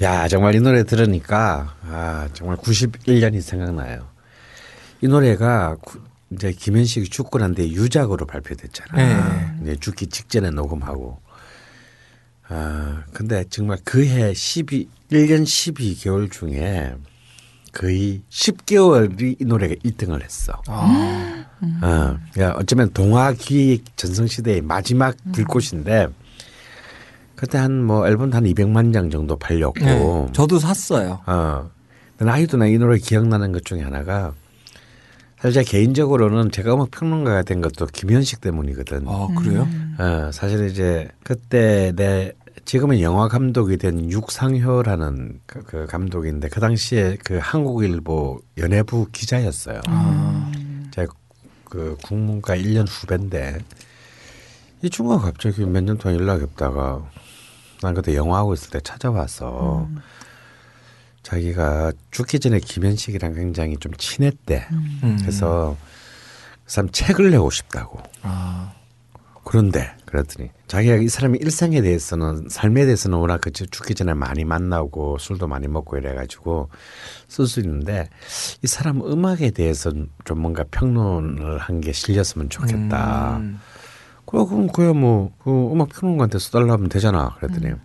야, 정말 이 노래 들으니까 아, 정말 구십일 년이 생각나요. 이 노래가 이제 김현식이 축구를 한데 유작으로 발표됐잖아요. 네. 죽기 직전에 녹음하고. 아, 근데 정말 그해 십이, 일 년 십이 개월 중에 거의 십 개월이 이 노래가 일 등을 했어. 아. 어, 그러니까 어쩌면 동화기획 전성시대의 마지막 불꽃인데 그때 한 뭐 앨범도 한 이백만 장 정도 팔렸고. 네, 저도 샀어요. 어, 근데 아직도 나 이 노래 기억나는 것 중에 하나가 사실 제가 개인적으로는 제가 음악 평론가가 된 것도 김현식 때문이거든. 아, 그래요? 음. 어, 사실 이제 그때 내 지금은 영화 감독이 된 육상효라는 그, 그 감독인데 그 당시에 그 한국일보 연예부 기자였어요. 아. 제가 그 국문과 일 년 후배인데 이 친구가 갑자기 몇 년 동안 연락이 없다가 난 그때 영화하고 있을 때 찾아와서 음. 자기가 죽기 전에 김현식이랑 굉장히 좀 친했대. 음. 그래서 그 사람 책을 내고 싶다고. 아. 그런데 그랬더니 자기가 이 사람이 일상에 대해서는 삶에 대해서는 워낙 그 죽기 전에 많이 만나고 술도 많이 먹고 이래가지고 쓸 수 있는데 이 사람 음악에 대해서 좀 뭔가 평론을 한 게 실렸으면 좋겠다. 음. 그래, 그럼 그야 뭐 그 음악 평론가한테 써달라 하면 되잖아. 그랬더니 음.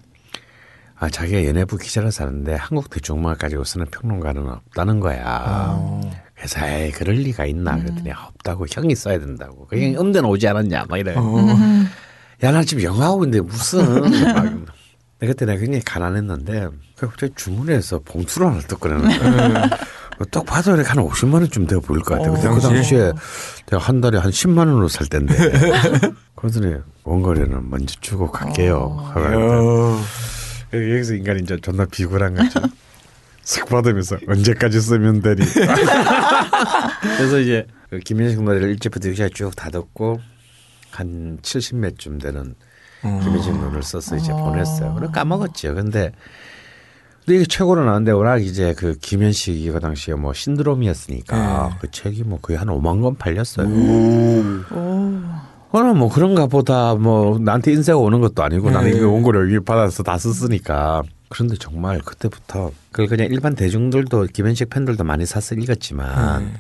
아, 자기가 연예부 기자를 사는데 한국 대중음악 가지고 쓰는 평론가는 없다는 거야. 오. 그래서 에이, 그럴 리가 있나 음. 그랬더니 아, 없다고 형이 써야 된다고. 그냥 음대는 오지 않았냐 막 이래. 음. 야, 나 지금 영화하고 있는데 무슨 막. 그때 내가 굉장히 가난했는데 갑자기 주문해서 봉투를 하나 뜯고 내는데 딱 봐도 한 오십만 원쯤 되어 보일 것 같아. 그 당시에 내가 한 달에 한 십만 원으로 살 때인데. 그러더니 원거리는 먼저 주고 갈게요. 여기서 인간이 이제 존나 비굴한 거죠. 슥 받으면서 언제까지 쓰면 되니. 그래서 이제 그 김현식 노래를 일찍부터 육시에 쭉 다 듣고 한 칠십 매쯤 되는 음. 김현식 노래를 써서 이제 음. 보냈어요. 그걸 까먹었죠. 근데 이게 최고로 나왔는데 워낙 이제 그 김현식이 그 당시에 뭐 신드롬이었으니까 네. 그 책이 뭐 거의 한 오만 권 팔렸어요. 오. 오. 그럼 뭐 그런가 보다 뭐 나한테 인쇄가 오는 것도 아니고 네. 나는 이거 온 거를 받아서 다 썼으니까. 그런데 정말 그때부터 그걸 그냥 일반 대중들도 김현식 팬들도 많이 사서 읽었지만 네.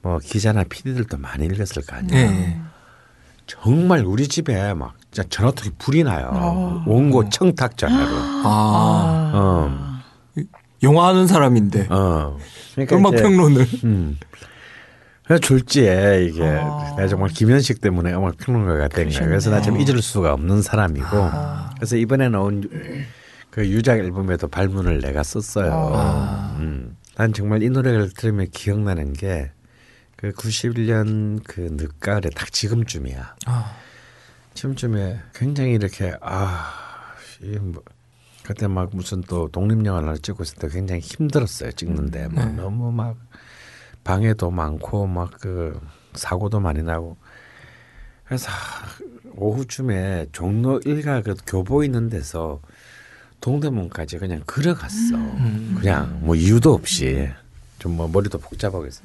뭐 기자나 피디들도 많이 읽었을 거 아니에요. 네. 정말 우리 집에 막 진짜 전화통이 불이 나요. 어. 원고 청탁 전화로. 아. 어. 영화하는 사람인데. 어. 그러니까 음악 평론을. 음. 그래서 졸지에 이게 아. 내가 정말 김현식 때문에 음악 평론가가 된 거예요. 그래서 나 참 잊을 수가 없는 사람이고. 아. 그래서 이번에 나온 그 유작 앨범에도 발문을 내가 썼어요. 아. 음. 난 정말 이 노래를 들으면 기억나는 게 그 구십일 년 그 늦가을에 딱 지금쯤이야. 아. 지금쯤에 굉장히 이렇게 아 뭐, 그때 막 무슨 또 독립영화를 찍고 있을 때 굉장히 힘들었어요. 찍는데 막 네. 너무 막 방해도 많고 막 그 사고도 많이 나고. 그래서 오후쯤에 종로 일가 그 교보 있는 데서 동대문까지 그냥 걸어갔어. 음. 그냥 뭐 이유도 없이 좀 뭐 머리도 복잡하고 있어.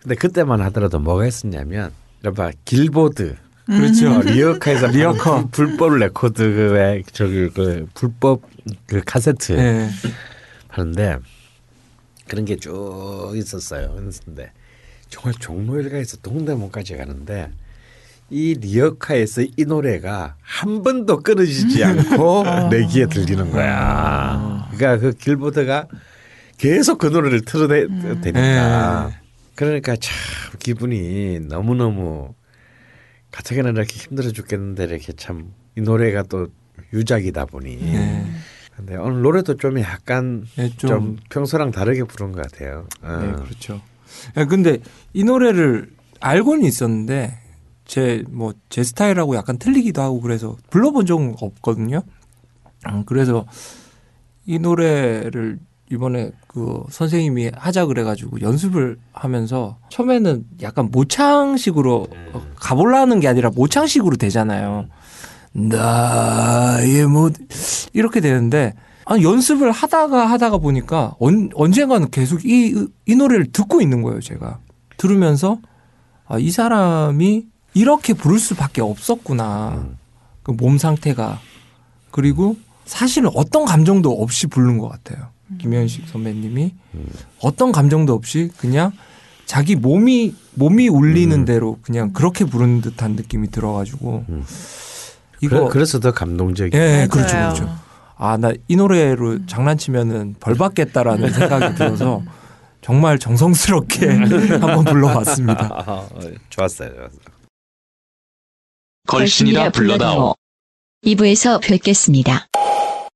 근데 그때만 하더라도 뭐가 있었냐면 여봐 길보드. 그렇죠. 리어카에서 리어카 불법 레코드 그 저기 그 불법 그 카세트 네. 하는데 그런 게 쭉 있었어요. 그런데 정말 종로 일가에서 동대문까지 가는데 이 리어카에서 이 노래가 한 번도 끊어지지 않고 아. 내 귀에 들리는 거야. 그러니까 그 길보드가 계속 그 노래를 틀어대니까. 네. 그러니까 참 기분이 너무너무 가뜩이나 이렇게 힘들어 죽겠는데 이렇게 참 이 노래가 또 유작이다 보니. 네. 근데 오늘 노래도 좀 약간 네, 좀, 좀 평소랑 다르게 부른 것 같아요. 어. 네, 그렇죠. 야, 근데 이 노래를 알고는 있었는데 제 뭐 제 스타일하고 약간 틀리기도 하고 그래서 불러본 적은 없거든요. 그래서 이 노래를 이번에 그 선생님이 하자 그래가지고 연습을 하면서 처음에는 약간 모창식으로 가볼라는 게 아니라 모창식으로 되잖아요. 나의 뭐 이렇게 되는데 아니, 연습을 하다가 하다가 보니까 언, 언젠가는 계속 이, 이 노래를 듣고 있는 거예요. 제가 들으면서 아, 이 사람이 이렇게 부를 수밖에 없었구나. 음. 그 몸 상태가. 그리고 사실은 어떤 감정도 없이 부른 것 같아요. 김현식 선배님이 음. 어떤 감정도 없이 그냥 자기 몸이 몸이 울리는 음. 대로 그냥 그렇게 부르는 듯한 느낌이 들어가지고 음. 이거 그래서 더 감동적이에요. 예, 예, 그렇죠, 그렇죠. 아, 나 이 노래로 음. 장난치면은 벌 받겠다라는 생각이 들어서 정말 정성스럽게 한번 불러봤습니다. 좋았어요, 좋았어요. 걸신이라 불러다오. 이 부에서 뵙겠습니다.